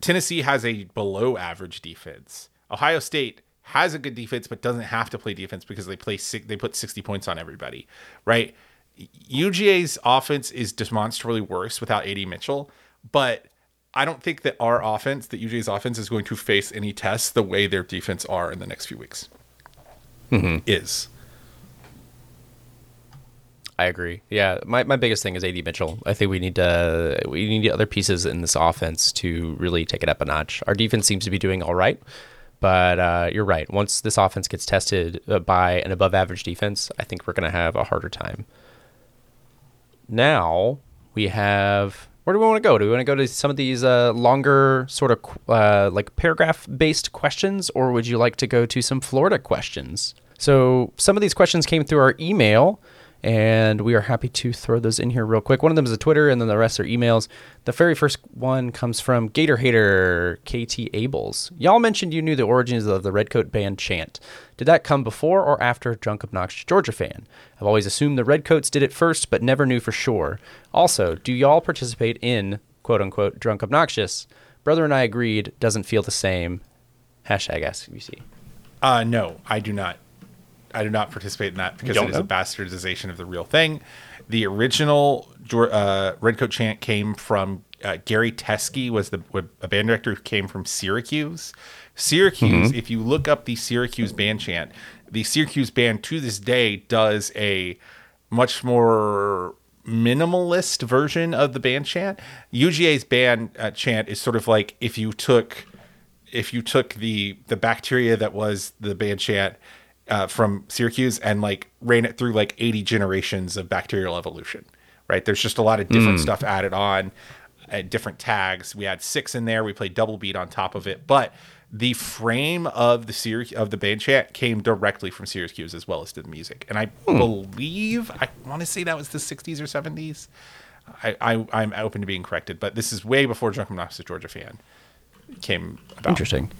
Tennessee has a below average defense. Ohio State has a good defense, but doesn't have to play defense because they play they put sixty points on everybody, right? U G A's offense is demonstrably worse without A D. Mitchell, but I don't think that our offense, that U G A's offense, is going to face any tests the way their defense are in the next few weeks. Mm-hmm. Is. I agree. Yeah, my, my biggest thing is A D. Mitchell. I think we need to we need other pieces in this offense to really take it up a notch. Our defense seems to be doing all right. But uh, you're right. Once this offense gets tested uh, by an above-average defense, I think we're going to have a harder time. Now we have... Where do we want to go? Do we want to go to some of these uh, longer sort of uh, like paragraph-based questions, or would you like to go to some Florida questions? So some of these questions came through our email, and we are happy to throw those in here real quick. One of them is a Twitter, and then the rest are emails. The very first one comes from Gator Hater K T Abels. Y'all mentioned you knew the origins of the Redcoat Band chant. Did that come before or after Drunk Obnoxious Georgia Fan? I've always assumed the Redcoats did it first, but never knew for sure. Also, do y'all participate in, quote-unquote, Drunk Obnoxious? Brother and I agreed, doesn't feel the same. Hashtag S B C. Uh, no, I do not. I do not participate in that because it is know? a bastardization of the real thing. The original uh, Redcoat chant came from uh, Gary Teske, was the a band director who came from Syracuse. Syracuse, mm-hmm. If you look up the Syracuse band chant, the Syracuse band to this day does a much more minimalist version of the band chant. U G A's band uh, chant is sort of like if you took if you took the the bacteria that was the band chant Uh, from Syracuse and like ran it through like eighty generations of bacterial evolution, right? There's just a lot of different mm. stuff added on, uh, different tags. We had six in there. We played double beat on top of it, but the frame of the Syrac- of the band chant came directly from Syracuse as well as to the music. And I mm. believe I want to say that was the sixties or seventies. I, I I'm open to being corrected, but this is way before Drunk Obnoxious Georgia Fan came about. Interesting.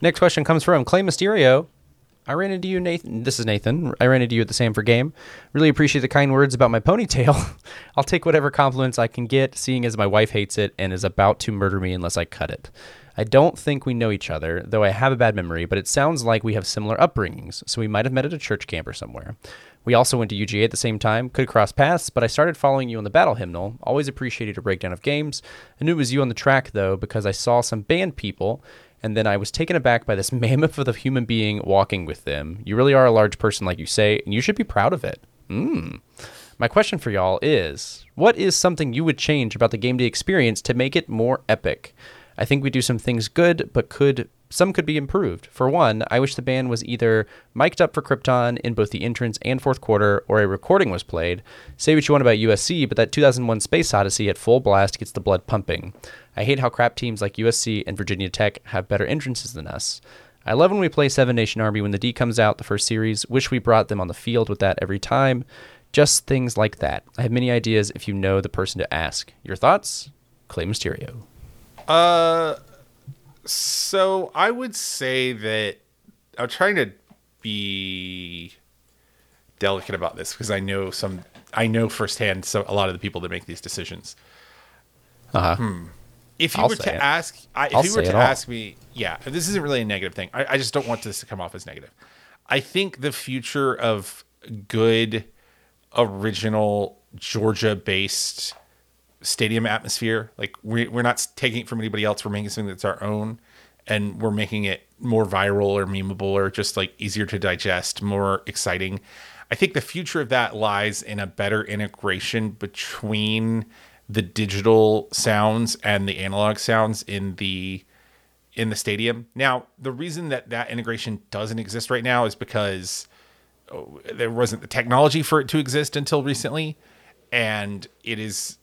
Next question comes from Clay Mysterio. I ran into you, Nathan. This is Nathan. I ran into you at the Sanford game. Really appreciate the kind words about my ponytail. I'll take whatever compliments I can get, seeing as my wife hates it and is about to murder me unless I cut it. I don't think we know each other, though I have a bad memory, but it sounds like we have similar upbringings, so we might have met at a church camp or somewhere. We also went to U G A at the same time, could cross paths, but I started following you on the Battle Hymnal. Always appreciated your breakdown of games. I knew it was you on the track, though, because I saw some band people, and then I was taken aback by this mammoth of a human being walking with them. You really are a large person, like you say, and you should be proud of it. Mm. My question for y'all is, what is something you would change about the game day experience to make it more epic? I think we do some things good, but could some could be improved. For one, I wish the band was either mic'd up for Krypton in both the entrance and fourth quarter, or a recording was played. Say what you want about U S C, but that two thousand one Space Odyssey at full blast gets the blood pumping. I hate how crap teams like U S C and Virginia Tech have better entrances than us. I love when we play Seven Nation Army when the D comes out the first series. Wish we brought them on the field with that every time. Just things like that. I have many ideas if you know the person to ask. Your thoughts? Clay Mysterio. Uh... So I would say that I'm trying to be delicate about this because I know some, I know firsthand so a lot of the people that make these decisions. Uh-huh. Hmm. If you I'll were to it. ask, I, if you were to ask me, yeah, this isn't really a negative thing. I, I just don't want this to come off as negative. I think the future of good, original Georgia-based stadium atmosphere, like we, we're not taking it from anybody else, we're making something that's our own, and we're making it more viral or memeable or just like easier to digest, more exciting. I think the future of that lies in a better integration between the digital sounds and the analog sounds in the in the stadium. Now, the reason that that integration doesn't exist right now is because there wasn't the technology for it to exist until recently, and it is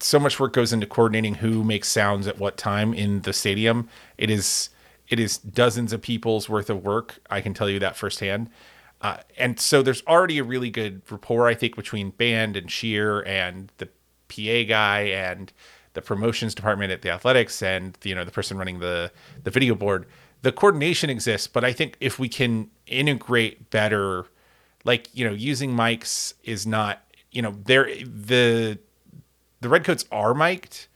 so much work goes into coordinating who makes sounds at what time in the stadium. It is, it is dozens of people's worth of work. I can tell you that firsthand. Uh, and so there's already a really good rapport, I think, between band and cheer and the P A guy and the promotions department at the athletics and, you know, the person running the, the video board. The coordination exists, but I think if we can integrate better, like, you know, using mics is not, you know, there, the, The Redcoats are mic'd.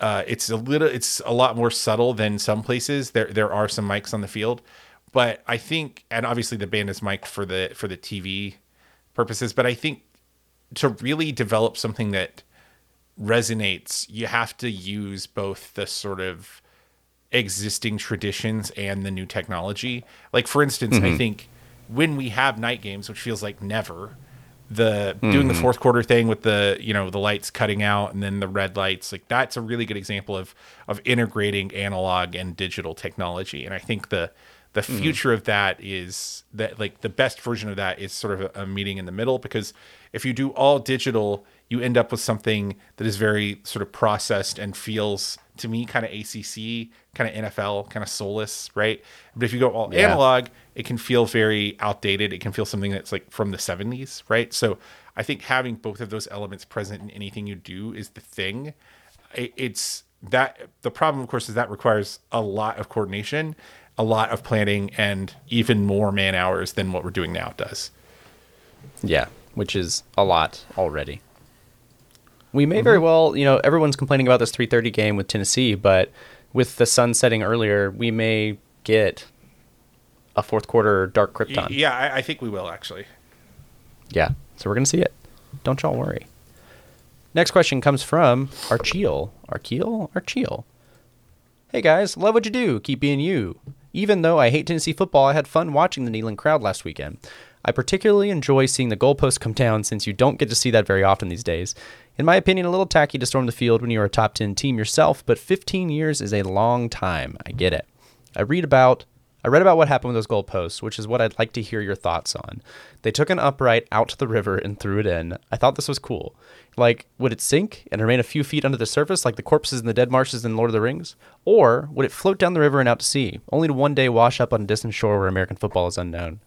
Uh, it's a little, it's a lot more subtle than some places. There, there are some mics on the field, but I think, and obviously the band is mic'd for the for the T V purposes. But I think to really develop something that resonates, you have to use both the sort of existing traditions and the new technology. Like for instance, mm-hmm. I think when we have night games, which feels like never. The doing mm. the fourth quarter thing with the, you know, the lights cutting out and then the red lights, like that's a really good example of of integrating analog and digital technology. And I think the the future mm. of that is that like the best version of that is sort of a, a meeting in the middle, because if you do all digital, you end up with something that is very sort of processed and feels, to me, kind of A C C, kind of N F L, kind of soulless, right? But if you go all yeah. analog, it can feel very outdated. It can feel something that's like from the seventies, right? So I think having both of those elements present in anything you do is the thing. It's that the problem, of course, is that requires a lot of coordination, a lot of planning, and even more man hours than what we're doing now does. Yeah, which is a lot already. We may mm-hmm. very well, you know, everyone's complaining about this three thirty game with Tennessee, but with the sun setting earlier, we may get a fourth quarter Dark Krypton. Yeah, I, I think we will, actually. Yeah, so we're going to see it. Don't y'all worry. Next question comes from Archiel. Archiel? Archiel. Hey, guys. Love what you do. Keep being you. Even though I hate Tennessee football, I had fun watching the Neyland crowd last weekend. I particularly enjoy seeing the goalposts come down since you don't get to see that very often these days. In my opinion, a little tacky to storm the field when you're a top ten team yourself, but fifteen years is a long time. I get it. I read about I read about what happened with those goalposts, which is what I'd like to hear your thoughts on. They took an upright out to the river and threw it in. I thought this was cool. Like, would it sink and remain a few feet under the surface like the corpses in the dead marshes in Lord of the Rings? Or would it float down the river and out to sea, only to one day wash up on a distant shore where American football is unknown?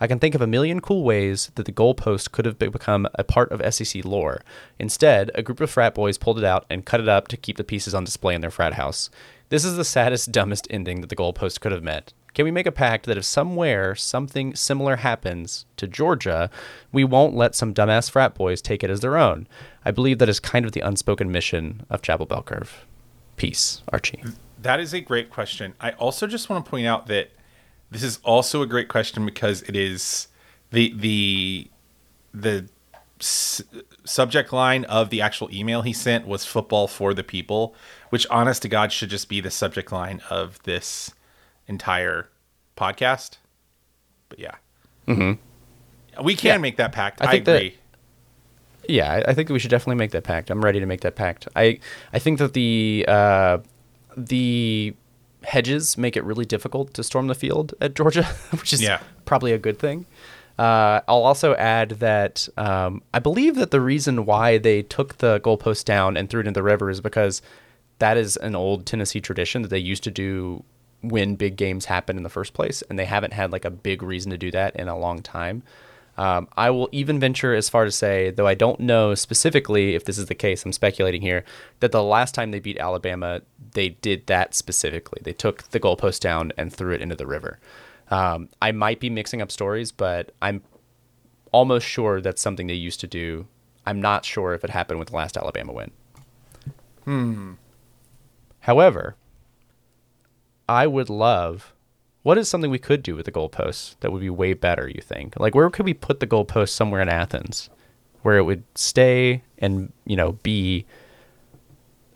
I can think of a million cool ways that the goalpost could have become a part of S E C lore. Instead, a group of frat boys pulled it out and cut it up to keep the pieces on display in their frat house. This is the saddest, dumbest ending that the goalpost could have meant. Can we make a pact that if somewhere something similar happens to Georgia, we won't let some dumbass frat boys take it as their own? I believe that is kind of the unspoken mission of Chapel Bell Curve. Peace, Archie. That is a great question. I also just want to point out that this is also a great question because it is the the the s- subject line of the actual email he sent was football for the people, which honest to God should just be the subject line of this entire podcast. But yeah, mm-hmm. we can yeah. make that pact. I, think I agree. That, yeah, I think we should definitely make that pact. I'm ready to make that pact. I I think that the uh, the. hedges make it really difficult to storm the field at Georgia, which is yeah. probably a good thing. Uh, I'll also add that um, I believe that the reason why they took the goalpost down and threw it into the river is because that is an old Tennessee tradition that they used to do when big games happen in the first place, and they haven't had like a big reason to do that in a long time. Um, I will even venture as far to say, though I don't know specifically if this is the case, I'm speculating here, that the last time they beat Alabama, they did that specifically. They took the goalpost down and threw it into the river. Um, I might be mixing up stories, but I'm almost sure that's something they used to do. I'm not sure if it happened with the last Alabama win. Hmm. However, I would love... What is something we could do with the goalposts that would be way better, you think? Like, where could we put the goalposts somewhere in Athens where it would stay and, you know, be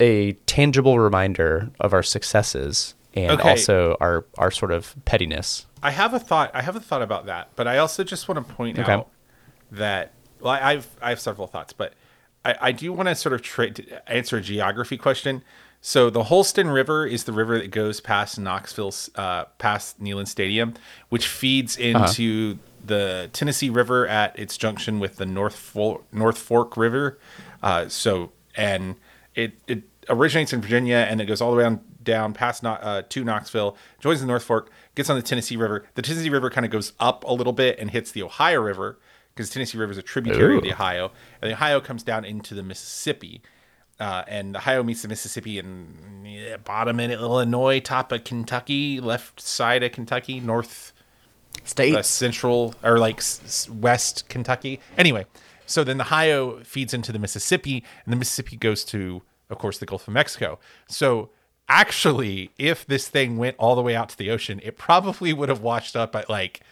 a tangible reminder of our successes and okay. also our, our sort of pettiness? I have a thought. I have a thought about that, but I also just want to point okay. out that, well, I've, I have several thoughts, but I, I do want to sort of tra- answer a geography question. So the Holston River is the river that goes past Knoxville, uh, past Neyland Stadium, which feeds into uh-huh. the Tennessee River at its junction with the North Fork, North Fork River. Uh, so and it, it originates in Virginia and it goes all the way down, down past uh, to Knoxville, joins the North Fork, gets on the Tennessee River. The Tennessee River kind of goes up a little bit and hits the Ohio River because the Tennessee River is a tributary Ooh. of the Ohio, and the Ohio comes down into the Mississippi. Uh, and Ohio meets the Mississippi in yeah, bottom in Illinois, top of Kentucky, left side of Kentucky, north state, uh, central or like s- west Kentucky. Anyway, so then the Ohio feeds into the Mississippi, and the Mississippi goes to, of course, the Gulf of Mexico. So actually, if this thing went all the way out to the ocean, it probably would have washed up at like,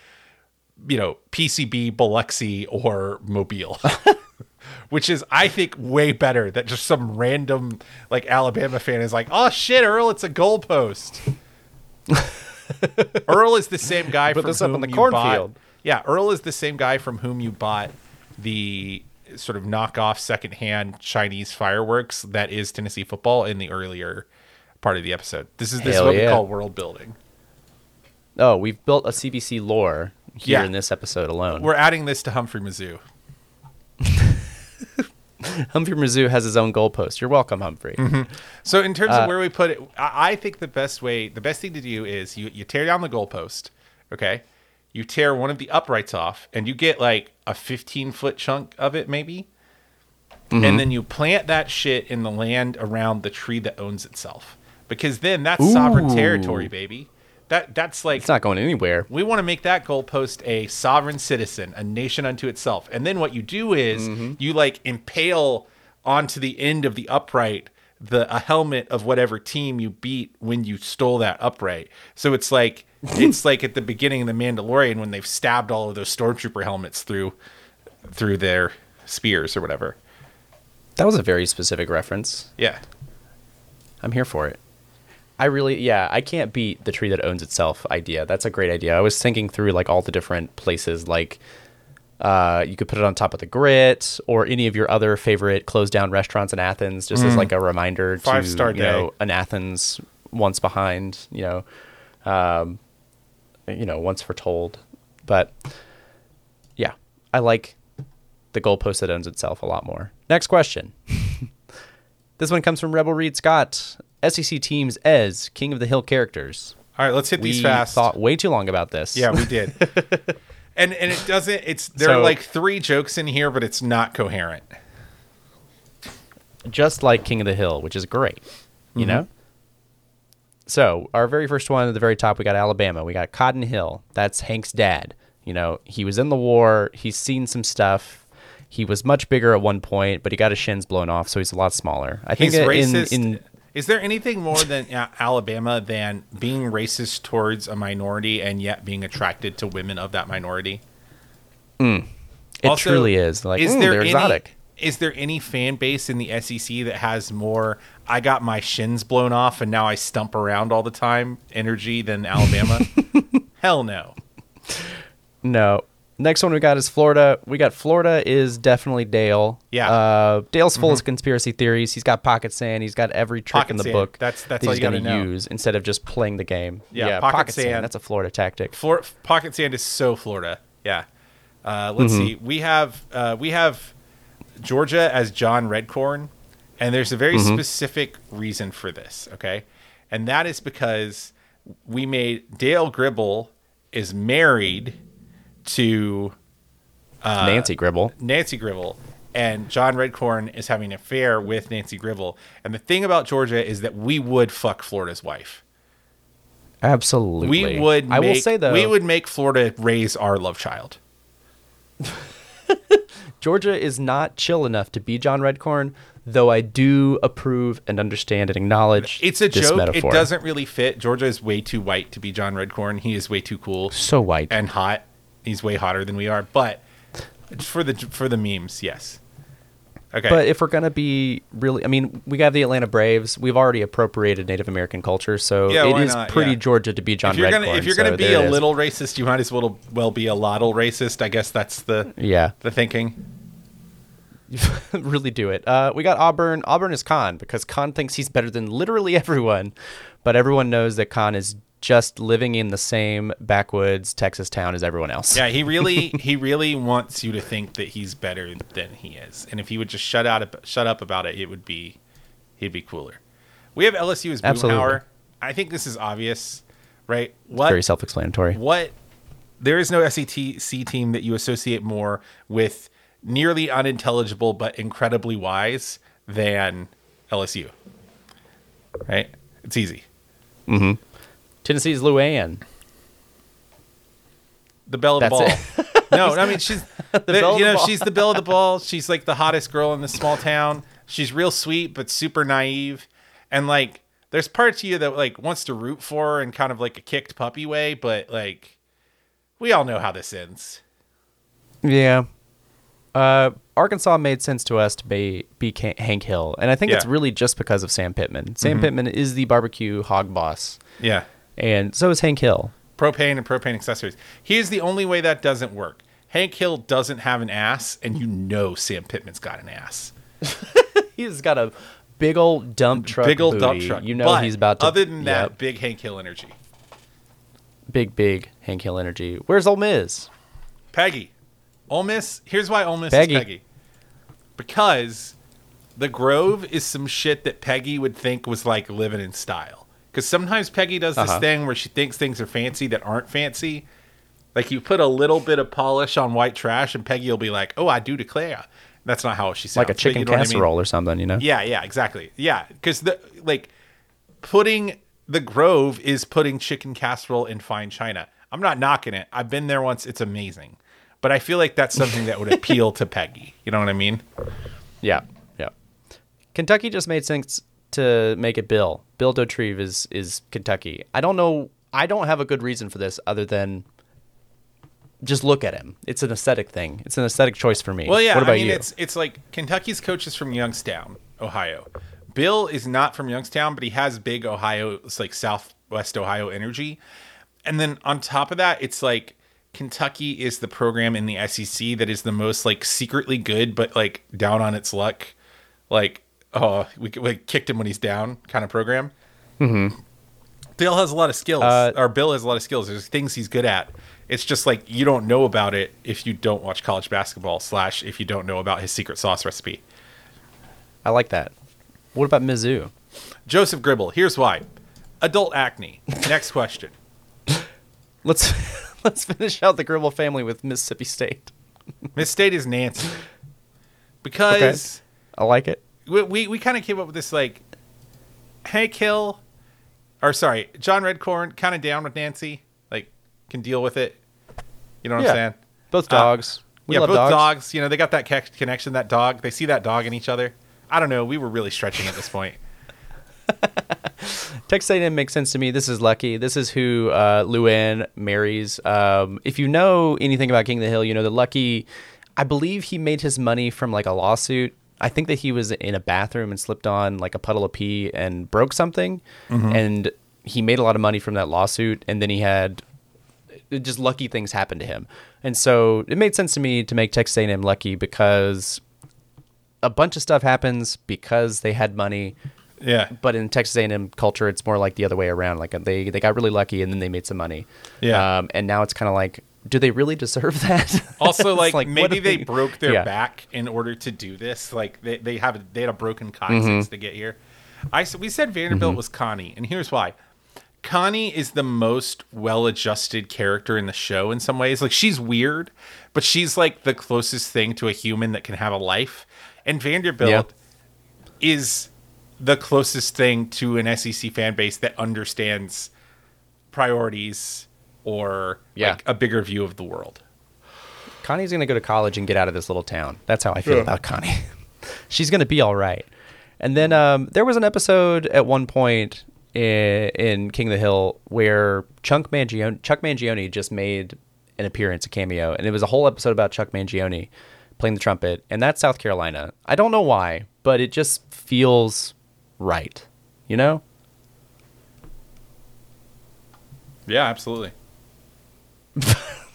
you know, P C B, Biloxi, or Mobile. Which is, I think, way better than just some random, like, Alabama fan is like, oh, shit, Earl, it's a goalpost. Earl is the same guy Put from this whom up on the you cornfield. Bought. Yeah, Earl is the same guy from whom you bought the sort of knockoff secondhand Chinese fireworks that is Tennessee football in the earlier part of the episode. This is, this is what yeah. we call world building. Oh, we've built a C B C lore here yeah. in this episode alone. We're adding this to Humphrey Mizzou. Humphrey Mizzou has his own goalpost. You're welcome, Humphrey. Mm-hmm. So in terms uh, of where we put it, I think the best way, the best thing to do is you, you tear down the goalpost, okay? You tear one of the uprights off, and you get like a fifteen-foot chunk of it maybe, mm-hmm. and then you plant that shit in the land around the tree that owns itself. Because then that's Ooh. sovereign territory, baby. That that's like it's not going anywhere. We want to make that goalpost a sovereign citizen, a nation unto itself. And then what you do is mm-hmm. you like impale onto the end of the upright the a helmet of whatever team you beat when you stole that upright. So it's like it's like at the beginning of The Mandalorian when they've stabbed all of those stormtrooper helmets through through their spears or whatever. That was a very specific reference. Yeah. I'm here for it. I really, yeah, I can't beat the tree that owns itself idea. That's a great idea. I was thinking through like all the different places, like uh, you could put it on top of the grit or any of your other favorite closed down restaurants in Athens, just mm. as like a reminder Five to, star you day. know, an Athens once behind, you know, um, you know, once foretold. But yeah, I like the goalpost that owns itself a lot more. Next question. This one comes from Rebel Reed Scott. S E C teams as King of the Hill characters. All right, let's hit we these fast. We thought way too long about this. Yeah, we did. and and it doesn't. It's there so, are like three jokes in here, but it's not coherent. Just like King of the Hill, which is great, you mm-hmm. know. So our very first one at the very top, we got Alabama. We got Cotton Hill. That's Hank's dad. You know, he was in the war. He's seen some stuff. He was much bigger at one point, but he got his shins blown off, so he's a lot smaller. I he's think racist. in. in Is there anything more than uh, Alabama than being racist towards a minority and yet being attracted to women of that minority? Mm. It also, truly is. Like, is mm, there they're any, exotic. Is there any fan base in the S E C that has more, I got my shins blown off and now I stump around all the time, energy than Alabama? Hell no. No. Next one we got is Florida. We got Florida is definitely Dale. Yeah. Uh, Dale's full mm-hmm. of conspiracy theories. He's got pocket sand. He's got every trick pocket in the sand. book that's, that's that he's going to use instead of just playing the game. Yeah, yeah pocket, pocket sand. sand. That's a Florida tactic. Flor- pocket sand is so Florida. Yeah. Uh, let's mm-hmm. see. We have uh, we have Georgia as John Redcorn, and there's a very mm-hmm. specific reason for this, okay? And that is because we made Dale Gribble is married to uh, Nancy Gribble. Nancy Gribble. And John Redcorn is having an affair with Nancy Gribble. And the thing about Georgia is that we would fuck Florida's wife. Absolutely. We would make, I will say, though, we would make Florida raise our love child. Georgia is not chill enough to be John Redcorn, though I do approve and understand and acknowledge it's a this joke. Metaphor. It doesn't really fit. Georgia is way too white to be John Redcorn. He is way too cool. So white. And hot. He's way hotter than we are, but for the for the memes, yes. Okay. But if we're gonna be really, I mean, we have the Atlanta Braves. We've already appropriated Native American culture, so yeah, it is not? pretty yeah. Georgia to be John Redcorn. If you're Redcorn, gonna, if you're so gonna be a little racist, you might as well well be a lottle racist. I guess that's the yeah the thinking. Really do it. Uh, we got Auburn. Auburn is Khan because Khan thinks he's better than literally everyone, but everyone knows that Khan is just living in the same backwoods Texas town as everyone else. Yeah, he really he really wants you to think that he's better than he is. And if he would just shut out shut up about it, it would be he'd be cooler. We have L S U as Boomhauer. I think this is obvious, right? What it's very self-explanatory. What there is no S E C team that you associate more with nearly unintelligible but incredibly wise than L S U. Right? It's easy. Mm-hmm. Tennessee's Luann. The belle of the That's ball. No, I mean, she's the the, you know, ball. she's the belle of the ball. She's like the hottest girl in this small town. She's real sweet, but super naive. And like, there's parts of you that like wants to root for her in kind of like a kicked puppy way, but like, we all know how this ends. Yeah. Uh, Arkansas made sense to us to be, be Hank Hill. And I think yeah. it's really just because of Sam Pittman. Sam mm-hmm. Pittman is the barbecue hog boss. Yeah. And so is Hank Hill. Propane and propane accessories. Here's the only way that doesn't work. Hank Hill doesn't have an ass, and you know Sam Pittman's got an ass. He's got a big old dump truck Big old booty. dump truck. You know but he's about to... other than that, yep. big Hank Hill energy. Big, big Hank Hill energy. Where's Ole Miss? Peggy. Ole Miss. Here's why Ole Miss Peggy. is Peggy. because the Grove is some shit that Peggy would think was like living in style. Because sometimes Peggy does this uh-huh. thing where she thinks things are fancy that aren't fancy. Like you put a little bit of polish on white trash and Peggy will be like, oh, I do declare. That's not how she sounds. Like a chicken but, you know casserole I mean? Or something, you know? Yeah, yeah, exactly. Yeah, because the like putting the Grove is putting chicken casserole in fine china. I'm not knocking it. I've been there once. It's amazing. But I feel like that's something that would appeal to Peggy. You know what I mean? Yeah, yeah. Kentucky just made sense to make it Bill. Bill Dotrieve is, is Kentucky. I don't know. I don't have a good reason for this other than just look at him. It's an aesthetic thing. It's an aesthetic choice for me. Well, yeah. What about I mean, you? It's, it's like Kentucky's coach is from Youngstown, Ohio. Bill is not from Youngstown, but he has big Ohio, it's like Southwest Ohio energy. And then on top of that, it's like Kentucky is the program in the S E C that is the most like secretly good, but like down on its luck. Like, oh, we, we kicked him when he's down kind of program. Mm-hmm. Dale has a lot of skills, uh, or Bill has a lot of skills. There's things he's good at. It's just like you don't know about it if you don't watch college basketball, slash if you don't know about his secret sauce recipe. I like that. What about Mizzou? Joseph Gribble. Here's why. Adult acne. Next question. Let's let's finish out the Gribble family with Mississippi State. Miss State is Nancy. Because okay. I like it. We we, we kind of came up with this like, Hank Hill, or sorry, John Redcorn, kind of down with Nancy. Can deal with it, you know what yeah. I'm saying? Both dogs, uh, we yeah, love both dogs. dogs. You know they got that ca- connection. That dog, they see that dog in each other. I don't know. We were really stretching at this point. Texas A and M makes sense to me. This is Lucky. This is who uh, Luann marries. Um, if you know anything about King of the Hill, you know that Lucky. I believe he made his money from like a lawsuit. I think that he was in a bathroom and slipped on like a puddle of pee and broke something, mm-hmm. and he made a lot of money from that lawsuit. And then he had. It just lucky things happen to him. And so it made sense to me to make Texas A and M Lucky because a bunch of stuff happens because they had money. Yeah. But in Texas A and M culture, it's more like the other way around. Like they, they got really lucky and then they made some money. Yeah. Um, and now it's kind of like, do they really deserve that? Also, like, like maybe they, they broke their yeah. back in order to do this. Like they, they, have a, they had a broken conscience mm-hmm. to get here. I so we said Vanderbilt mm-hmm. was Connie, and here's why. Connie is the most well-adjusted character in the show in some ways. Like, she's weird, but she's, like, the closest thing to a human that can have a life. And Vanderbilt yep. is the closest thing to an S E C fan base that understands priorities or, yeah. like, a bigger view of the world. Connie's going to go to college and get out of this little town. That's how I feel yeah. about Connie. She's going to be all right. And then um, there was an episode at one point in King of the Hill where Chuck Mangione, Chuck Mangione just made an appearance, a cameo, and it was a whole episode about Chuck Mangione playing the trumpet, and that's South Carolina. I don't know why, but it just feels right, you know? Yeah, absolutely.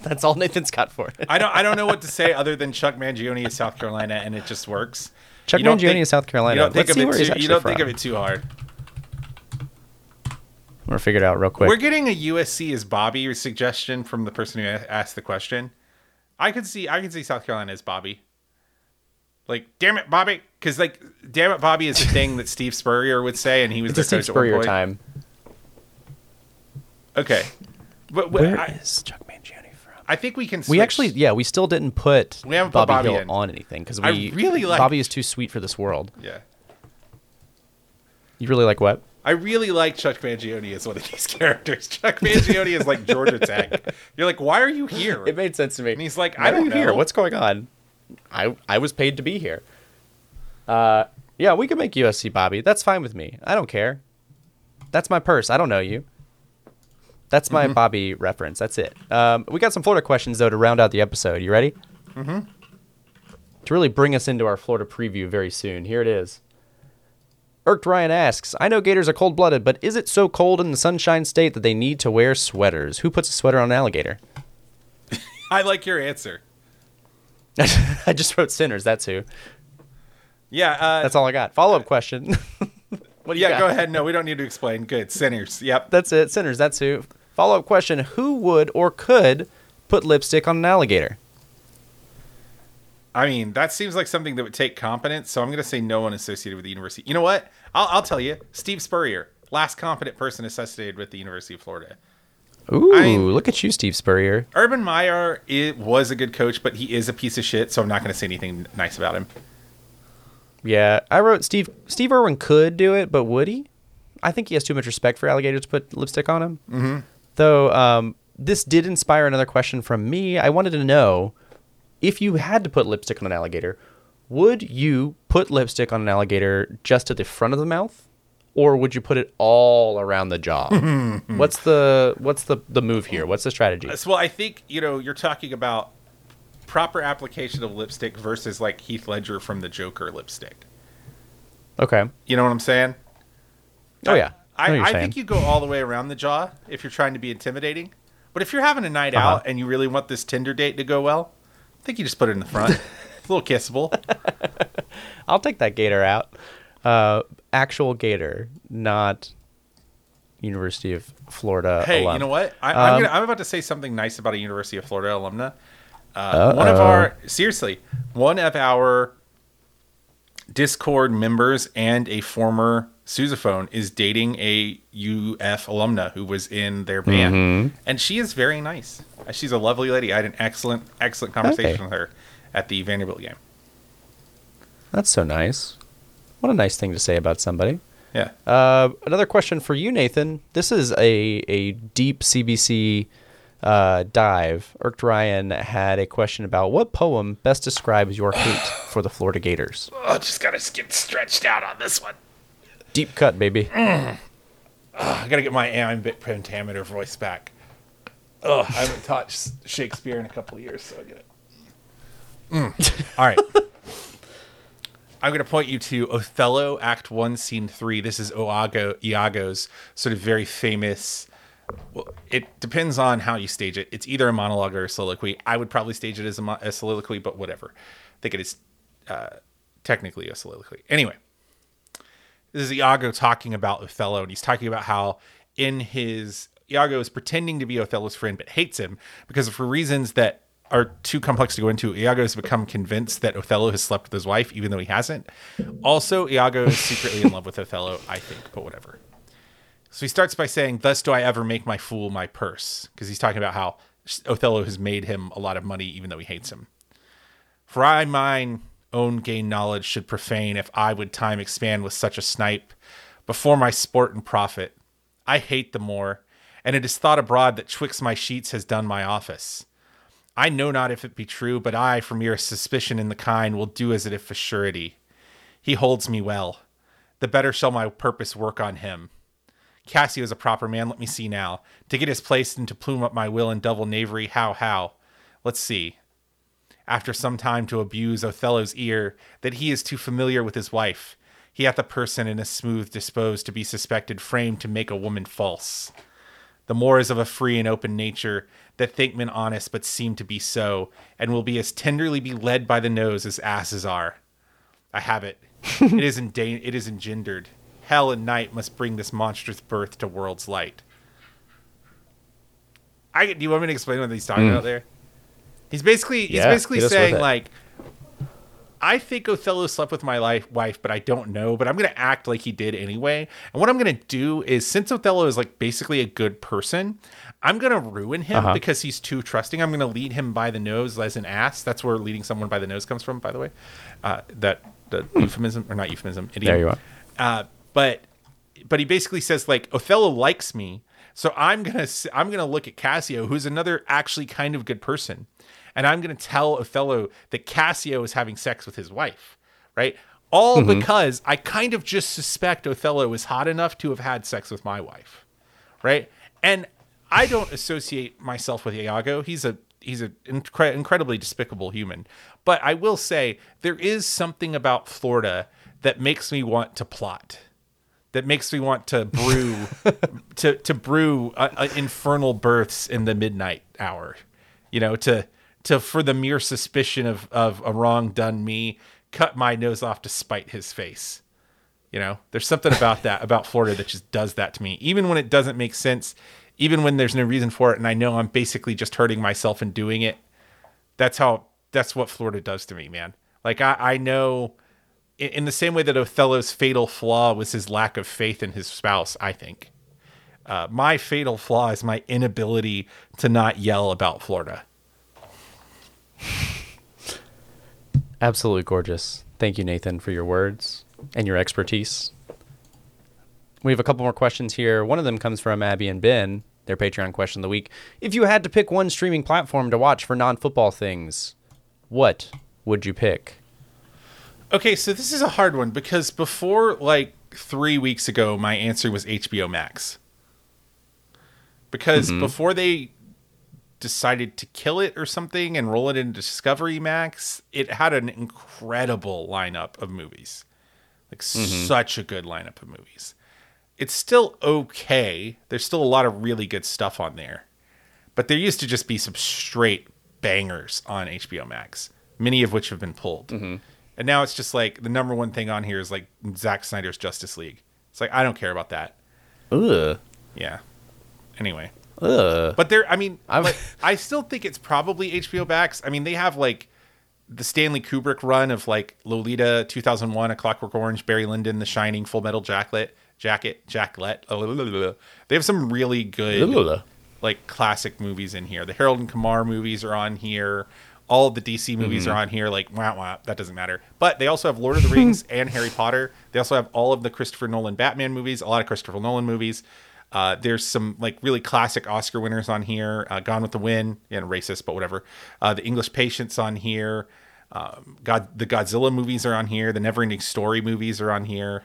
That's all Nathan's got for it. I don't I don't know what to say other than Chuck Mangione is South Carolina, and it just works. Chuck Mangione think, is South Carolina. You don't, think of, it too, you don't think of it too hard. We're figured out real quick. We're getting a U S C is Bobby suggestion from the person who asked the question. I could see, I could see South Carolina as Bobby. Like, damn it, Bobby, because like, damn it, Bobby is the thing that Steve Spurrier would say, and he was it's their coach Steve Spurrier at one point. Time. Okay, but where I, is Chuck Mangione from? I think we can. Switch. We actually, yeah, we still didn't put we Bobby, put Bobby Hill in. On anything because we I really like Bobby is too sweet for this world. Yeah. You really like what? I really like Chuck Mangione as one of these characters. Chuck Mangione is like Georgia Tech. You're like, why are you here? It made sense to me. And he's like, I don't know. Here. What's going on? I I was paid to be here. Uh, yeah, we can make U S C Bobby. That's fine with me. I don't care. That's my purse. I don't know you. That's my mm-hmm. Bobby reference. That's it. Um, we got some Florida questions, though, to round out the episode. You ready? Mm-hmm. To really bring us into our Florida preview very soon. Here it is. Irked Ryan asks, I know Gators are cold-blooded, but is it so cold in the Sunshine State that they need to wear sweaters? Who puts a sweater on an alligator? I like your answer. I just wrote sinners, that's who. Yeah. Uh, that's all I got. Follow-up question. What do you yeah, got? Go ahead. No, we don't need to explain. Good. Sinners. Yep. That's it. Sinners, that's who. Follow-up question, who would or could put lipstick on an alligator? I mean, that seems like something that would take competence, so I'm going to say no one associated with the university. You know what? I'll, I'll tell you. Steve Spurrier, last competent person associated with the University of Florida. Ooh, I, look at you, Steve Spurrier. Urban Meyer it was a good coach, but he is a piece of shit, so I'm not going to say anything nice about him. Yeah, I wrote Steve Steve Irwin could do it, but would he? I think he has too much respect for alligators to put lipstick on him. Mm-hmm. Though um, this did inspire another question from me. I wanted to know, if you had to put lipstick on an alligator, would you put lipstick on an alligator just to the front of the mouth? Or would you put it all around the jaw? what's the what's the, the move here? What's the strategy? Well, I think, you know, you're talking about proper application of lipstick versus like Heath Ledger from the Joker lipstick. Okay. You know what I'm saying? Oh, yeah. I, I, I, I think you go all the way around the jaw if you're trying to be intimidating. But if you're having a night uh-huh. out and you really want this Tinder date to go well, I think you just put it in the front. It's a little kissable. I'll take that gator out. Uh, actual gator, not University of Florida Hey, alum. You know what? I, um, I'm, gonna, I'm about to say something nice about a University of Florida alumna. Uh, one of our, seriously, one of our Discord members and a former sousaphone is dating a U F alumna who was in their band. Mm-hmm. And she is very nice. She's a lovely lady. I had an excellent, excellent conversation okay. with her at the Vanderbilt game. That's so nice. What a nice thing to say about somebody. Yeah. Uh, another question for you, Nathan. This is a, a deep C B C uh, dive. Irked Ryan had a question about what poem best describes your hate for the Florida Gators. Oh, just got to get stretched out on this one. Deep cut, baby. Mm. Oh, I got to get my ambit pentameter voice back. Oh, I haven't taught Shakespeare in a couple of years, so I get it. Mm. All right. I'm going to point you to Othello, Act One, Scene Three. This is Iago, Iago's sort of very famous. Well, it depends on how you stage it. It's either a monologue or a soliloquy. I would probably stage it as a, mo- a soliloquy, but whatever. I think it is uh, technically a soliloquy. Anyway, this is Iago talking about Othello, and he's talking about how in his Iago is pretending to be Othello's friend, but hates him because for reasons that are too complex to go into. Iago has become convinced that Othello has slept with his wife, even though he hasn't. Also, Iago is secretly in love with Othello, I think, but whatever. So he starts by saying, "Thus do I ever make my fool my purse," because he's talking about how Othello has made him a lot of money, even though he hates him. "For I mine own gay knowledge should profane, if I would time expand with such a snipe, before my sport and profit. I hate the more, and it is thought abroad that twixt my sheets has done my office. I know not if it be true, but I, for mere suspicion in the kind, will do as it if for surety. He holds me well. The better shall my purpose work on him. Cassio is a proper man, let me see now. To get his place and to plume up my will in double knavery, how, how? Let's see. After some time to abuse Othello's ear, that he is too familiar with his wife. He hath a person in a smooth disposed to be suspected, framed to make a woman false. The more is of a free and open nature, that think men honest but seem to be so, and will be as tenderly be led by the nose as asses are. I have it. It is enda- it is engendered. Hell and night must bring this monstrous birth to world's light." I do you want me to explain what he's talking mm. about there? He's basically yeah, he's basically saying like, I think Othello slept with my life, wife, but I don't know. But I'm going to act like he did anyway. And what I'm going to do is, since Othello is like basically a good person, I'm going to ruin him uh-huh. because he's too trusting. I'm going to lead him by the nose as an ass. That's where leading someone by the nose comes from, by the way. Uh, that the hmm. euphemism or not euphemism. Idiom. There you are. Uh, but but he basically says like, Othello likes me, so I'm gonna I'm gonna look at Cassio, who's another actually kind of good person. And I'm going to tell Othello that Cassio is having sex with his wife, right? All mm-hmm. because I kind of just suspect Othello is hot enough to have had sex with my wife, right? And I don't associate myself with Iago. He's a he's an incre- incredibly despicable human. But I will say there is something about Florida that makes me want to plot, that makes me want to brew to to brew uh, uh, infernal births in the midnight hour, you know, to. To for the mere suspicion of, of a wrong done me, cut my nose off to spite his face. You know, there's something about that, about Florida that just does that to me. Even when it doesn't make sense, even when there's no reason for it, and I know I'm basically just hurting myself in doing it. That's how that's what Florida does to me, man. Like, I, I know in, in the same way that Othello's fatal flaw was his lack of faith in his spouse, I think. Uh, my fatal flaw is my inability to not yell about Florida. Absolutely gorgeous. Thank you, Nathan, for your words and your expertise. We have a couple more questions here. One of them comes from Abby and Ben, their Patreon question of the week. If you had to pick one streaming platform to watch for non-football things, what would you pick? Okay, so this is a hard one because before like three weeks ago, my answer was H B O Max. Because mm-hmm. before they decided to kill it or something and roll it into Discovery Max, it had an incredible lineup of movies. Like mm-hmm. such a good lineup of movies. It's still okay. There's still a lot of really good stuff on there. But there used to just be some straight bangers on H B O Max, many of which have been pulled. Mm-hmm. And now it's just like the number one thing on here is like Zack Snyder's Justice League. It's like, I don't care about that. Ugh. Yeah. Anyway, Ugh. but there, I mean, like, I still think it's probably H B O Max. I mean, they have like the Stanley Kubrick run of like Lolita, two thousand one, A Clockwork Orange, Barry Lyndon, The Shining, Full Metal Jacket, Jacket, Jacklet. Oh, blah, blah, blah. They have some really good blah, blah. like classic movies in here. The Harold and Kumar movies are on here. All of the D C movies mm-hmm. are on here. Like, wow, wow, that doesn't matter. But they also have Lord of the Rings and Harry Potter. They also have all of the Christopher Nolan Batman movies, a lot of Christopher Nolan movies. Uh, there's some like really classic Oscar winners on here. Uh, Gone with the Wind, and yeah, racist, but whatever. Uh, the English Patient's on here. Um, God, the Godzilla movies are on here. The Neverending Story movies are on here.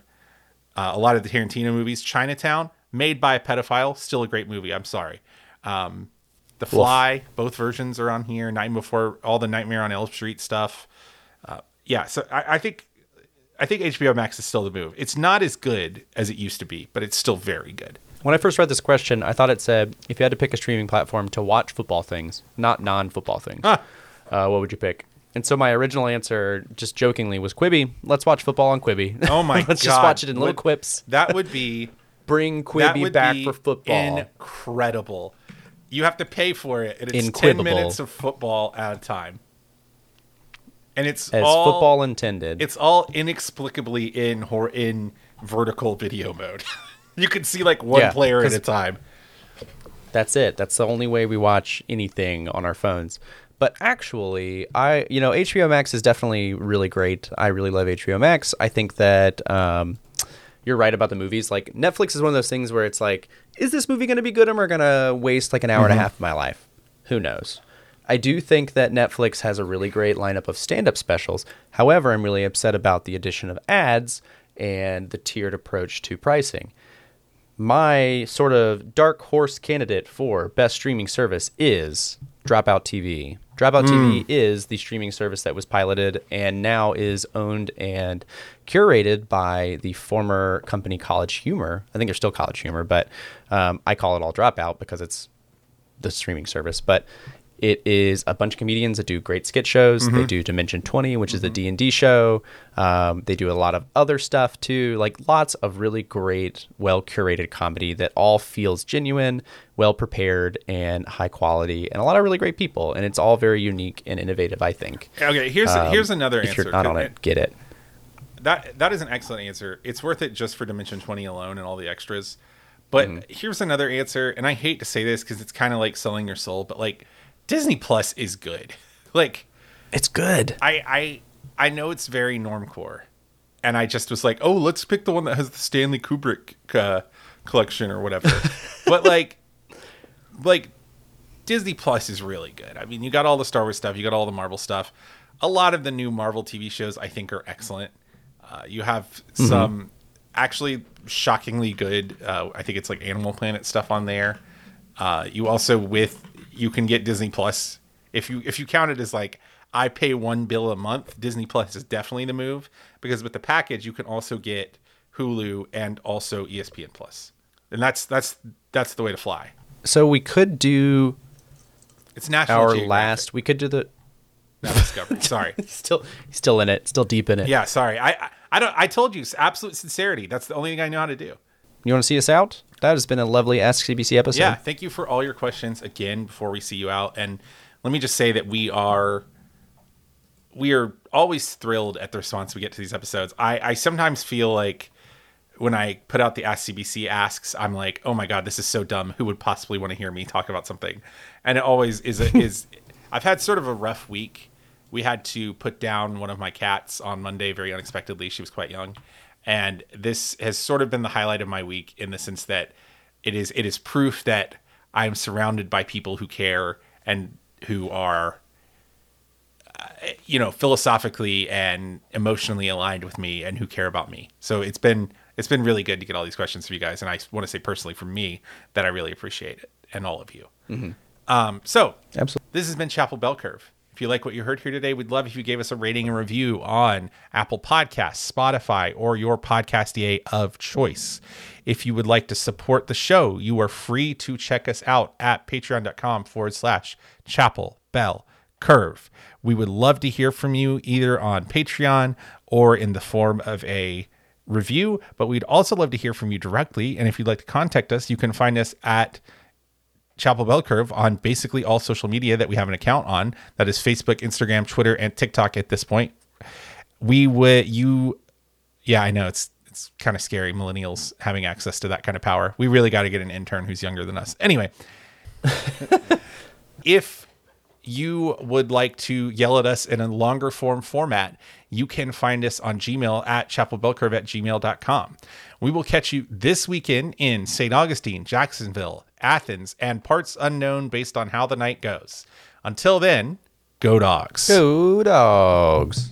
Uh, a lot of the Tarantino movies. Chinatown, made by a pedophile, still a great movie. I'm sorry. Um, the Fly, Oof. both versions are on here. Night Before, all the Nightmare on Elm Street stuff. Uh, yeah, so I, I think I think H B O Max is still the move. It's not as good as it used to be, but it's still very good. When I first read this question, I thought it said, if you had to pick a streaming platform to watch football things, not non-football things, ah. uh, what would you pick? And so my original answer, just jokingly, was Quibi. Let's watch football on Quibi. Oh, my Let's God. Let's just watch it in little would, quips. That would be... Bring Quibi back for football. Incredible. You have to pay for it, and it's ten minutes of football at a time. And it's As all... As football intended. It's all inexplicably in or in vertical video mode. You can see like one yeah, player at a time. That's it. That's the only way we watch anything on our phones. But actually, I you know, H B O Max is definitely really great. I really love H B O Max. I think that um, you're right about the movies. Like Netflix is one of those things where it's like, is this movie going to be good or am I going to waste like an hour mm-hmm. and a half of my life? Who knows? I do think that Netflix has a really great lineup of stand-up specials. However, I'm really upset about the addition of ads and the tiered approach to pricing. My sort of dark horse candidate for best streaming service is Dropout T V. Dropout mm. T V is the streaming service that was piloted and now is owned and curated by the former company College Humor. I think they're still College Humor, but um, I call it all Dropout because it's the streaming service. But it is a bunch of comedians that do great skit shows. Mm-hmm. They do Dimension twenty, which mm-hmm. is the D and D show. Um, they do a lot of other stuff too, like lots of really great, well-curated comedy that all feels genuine, well-prepared, and high quality, and a lot of really great people. And it's all very unique and innovative, I think. Okay, here's um, here's another if answer. If you're not on it, get it. That That is an excellent answer. It's worth it just for Dimension twenty alone and all the extras. But mm-hmm. here's another answer, and I hate to say this because it's kind of like selling your soul, but like, Disney Plus is good. Like, it's good. I, I I know it's very normcore. And I just was like, oh, let's pick the one that has the Stanley Kubrick uh, collection or whatever. But like, like Disney Plus is really good. I mean, you got all the Star Wars stuff. You got all the Marvel stuff. A lot of the new Marvel T V shows I think are excellent. Uh, you have mm-hmm. some actually shockingly good, uh, I think it's like Animal Planet stuff on there. Uh, you also with... You can get Disney Plus if you if you count it as like I pay one bill a month. Disney Plus is definitely the move because with the package you can also get Hulu and also E S P N Plus, and that's that's that's the way to fly. So we could do it's National our Geographic. last. We could do the not Discovery. Sorry, still still in it, still deep in it. Yeah, sorry. I, I I don't. I told you absolute sincerity. That's the only thing I know how to do. You want to see us out? That has been a lovely Ask C B C episode. Yeah, thank you for all your questions again before we see you out. And let me just say that we are we are always thrilled at the response we get to these episodes. I, I sometimes feel like when I put out the Ask C B C asks, I'm like, oh my God, this is so dumb. Who would possibly want to hear me talk about something? And it always is. A, is I've had sort of a rough week. We had to put down one of my cats on Monday, very unexpectedly. She was quite young. And this has sort of been the highlight of my week in the sense that it is it is proof that I'm surrounded by people who care and who are, you know, philosophically and emotionally aligned with me and who care about me. So it's been it's been really good to get all these questions from you guys. And I want to say personally from me that I really appreciate it and all of you. Mm-hmm. Um, so Absolutely. This has been Chapel Bell Curve. If you like what you heard here today, we'd love if you gave us a rating and review on Apple Podcasts, Spotify, or your podcast of choice. If you would like to support the show, you are free to check us out at patreon.com forward slash Chapel Bell Curve. We would love to hear from you either on Patreon or in the form of a review, but we'd also love to hear from you directly. And if you'd like to contact us, you can find us at Chapel Bell Curve on basically all social media that we have an account on. That is Facebook, Instagram, Twitter, and TikTok at this point. We would, you, yeah, I know it's, it's kind of scary, millennials having access to that kind of power. We really got to get an intern who's younger than us. Anyway, if you would like to yell at us in a longer form format, you can find us on Gmail at chapelbellcurve at gmail dot com. We will catch you this weekend in Saint Augustine, Jacksonville, Athens, and parts unknown based on how the night goes. Until then, go dogs. Go dogs.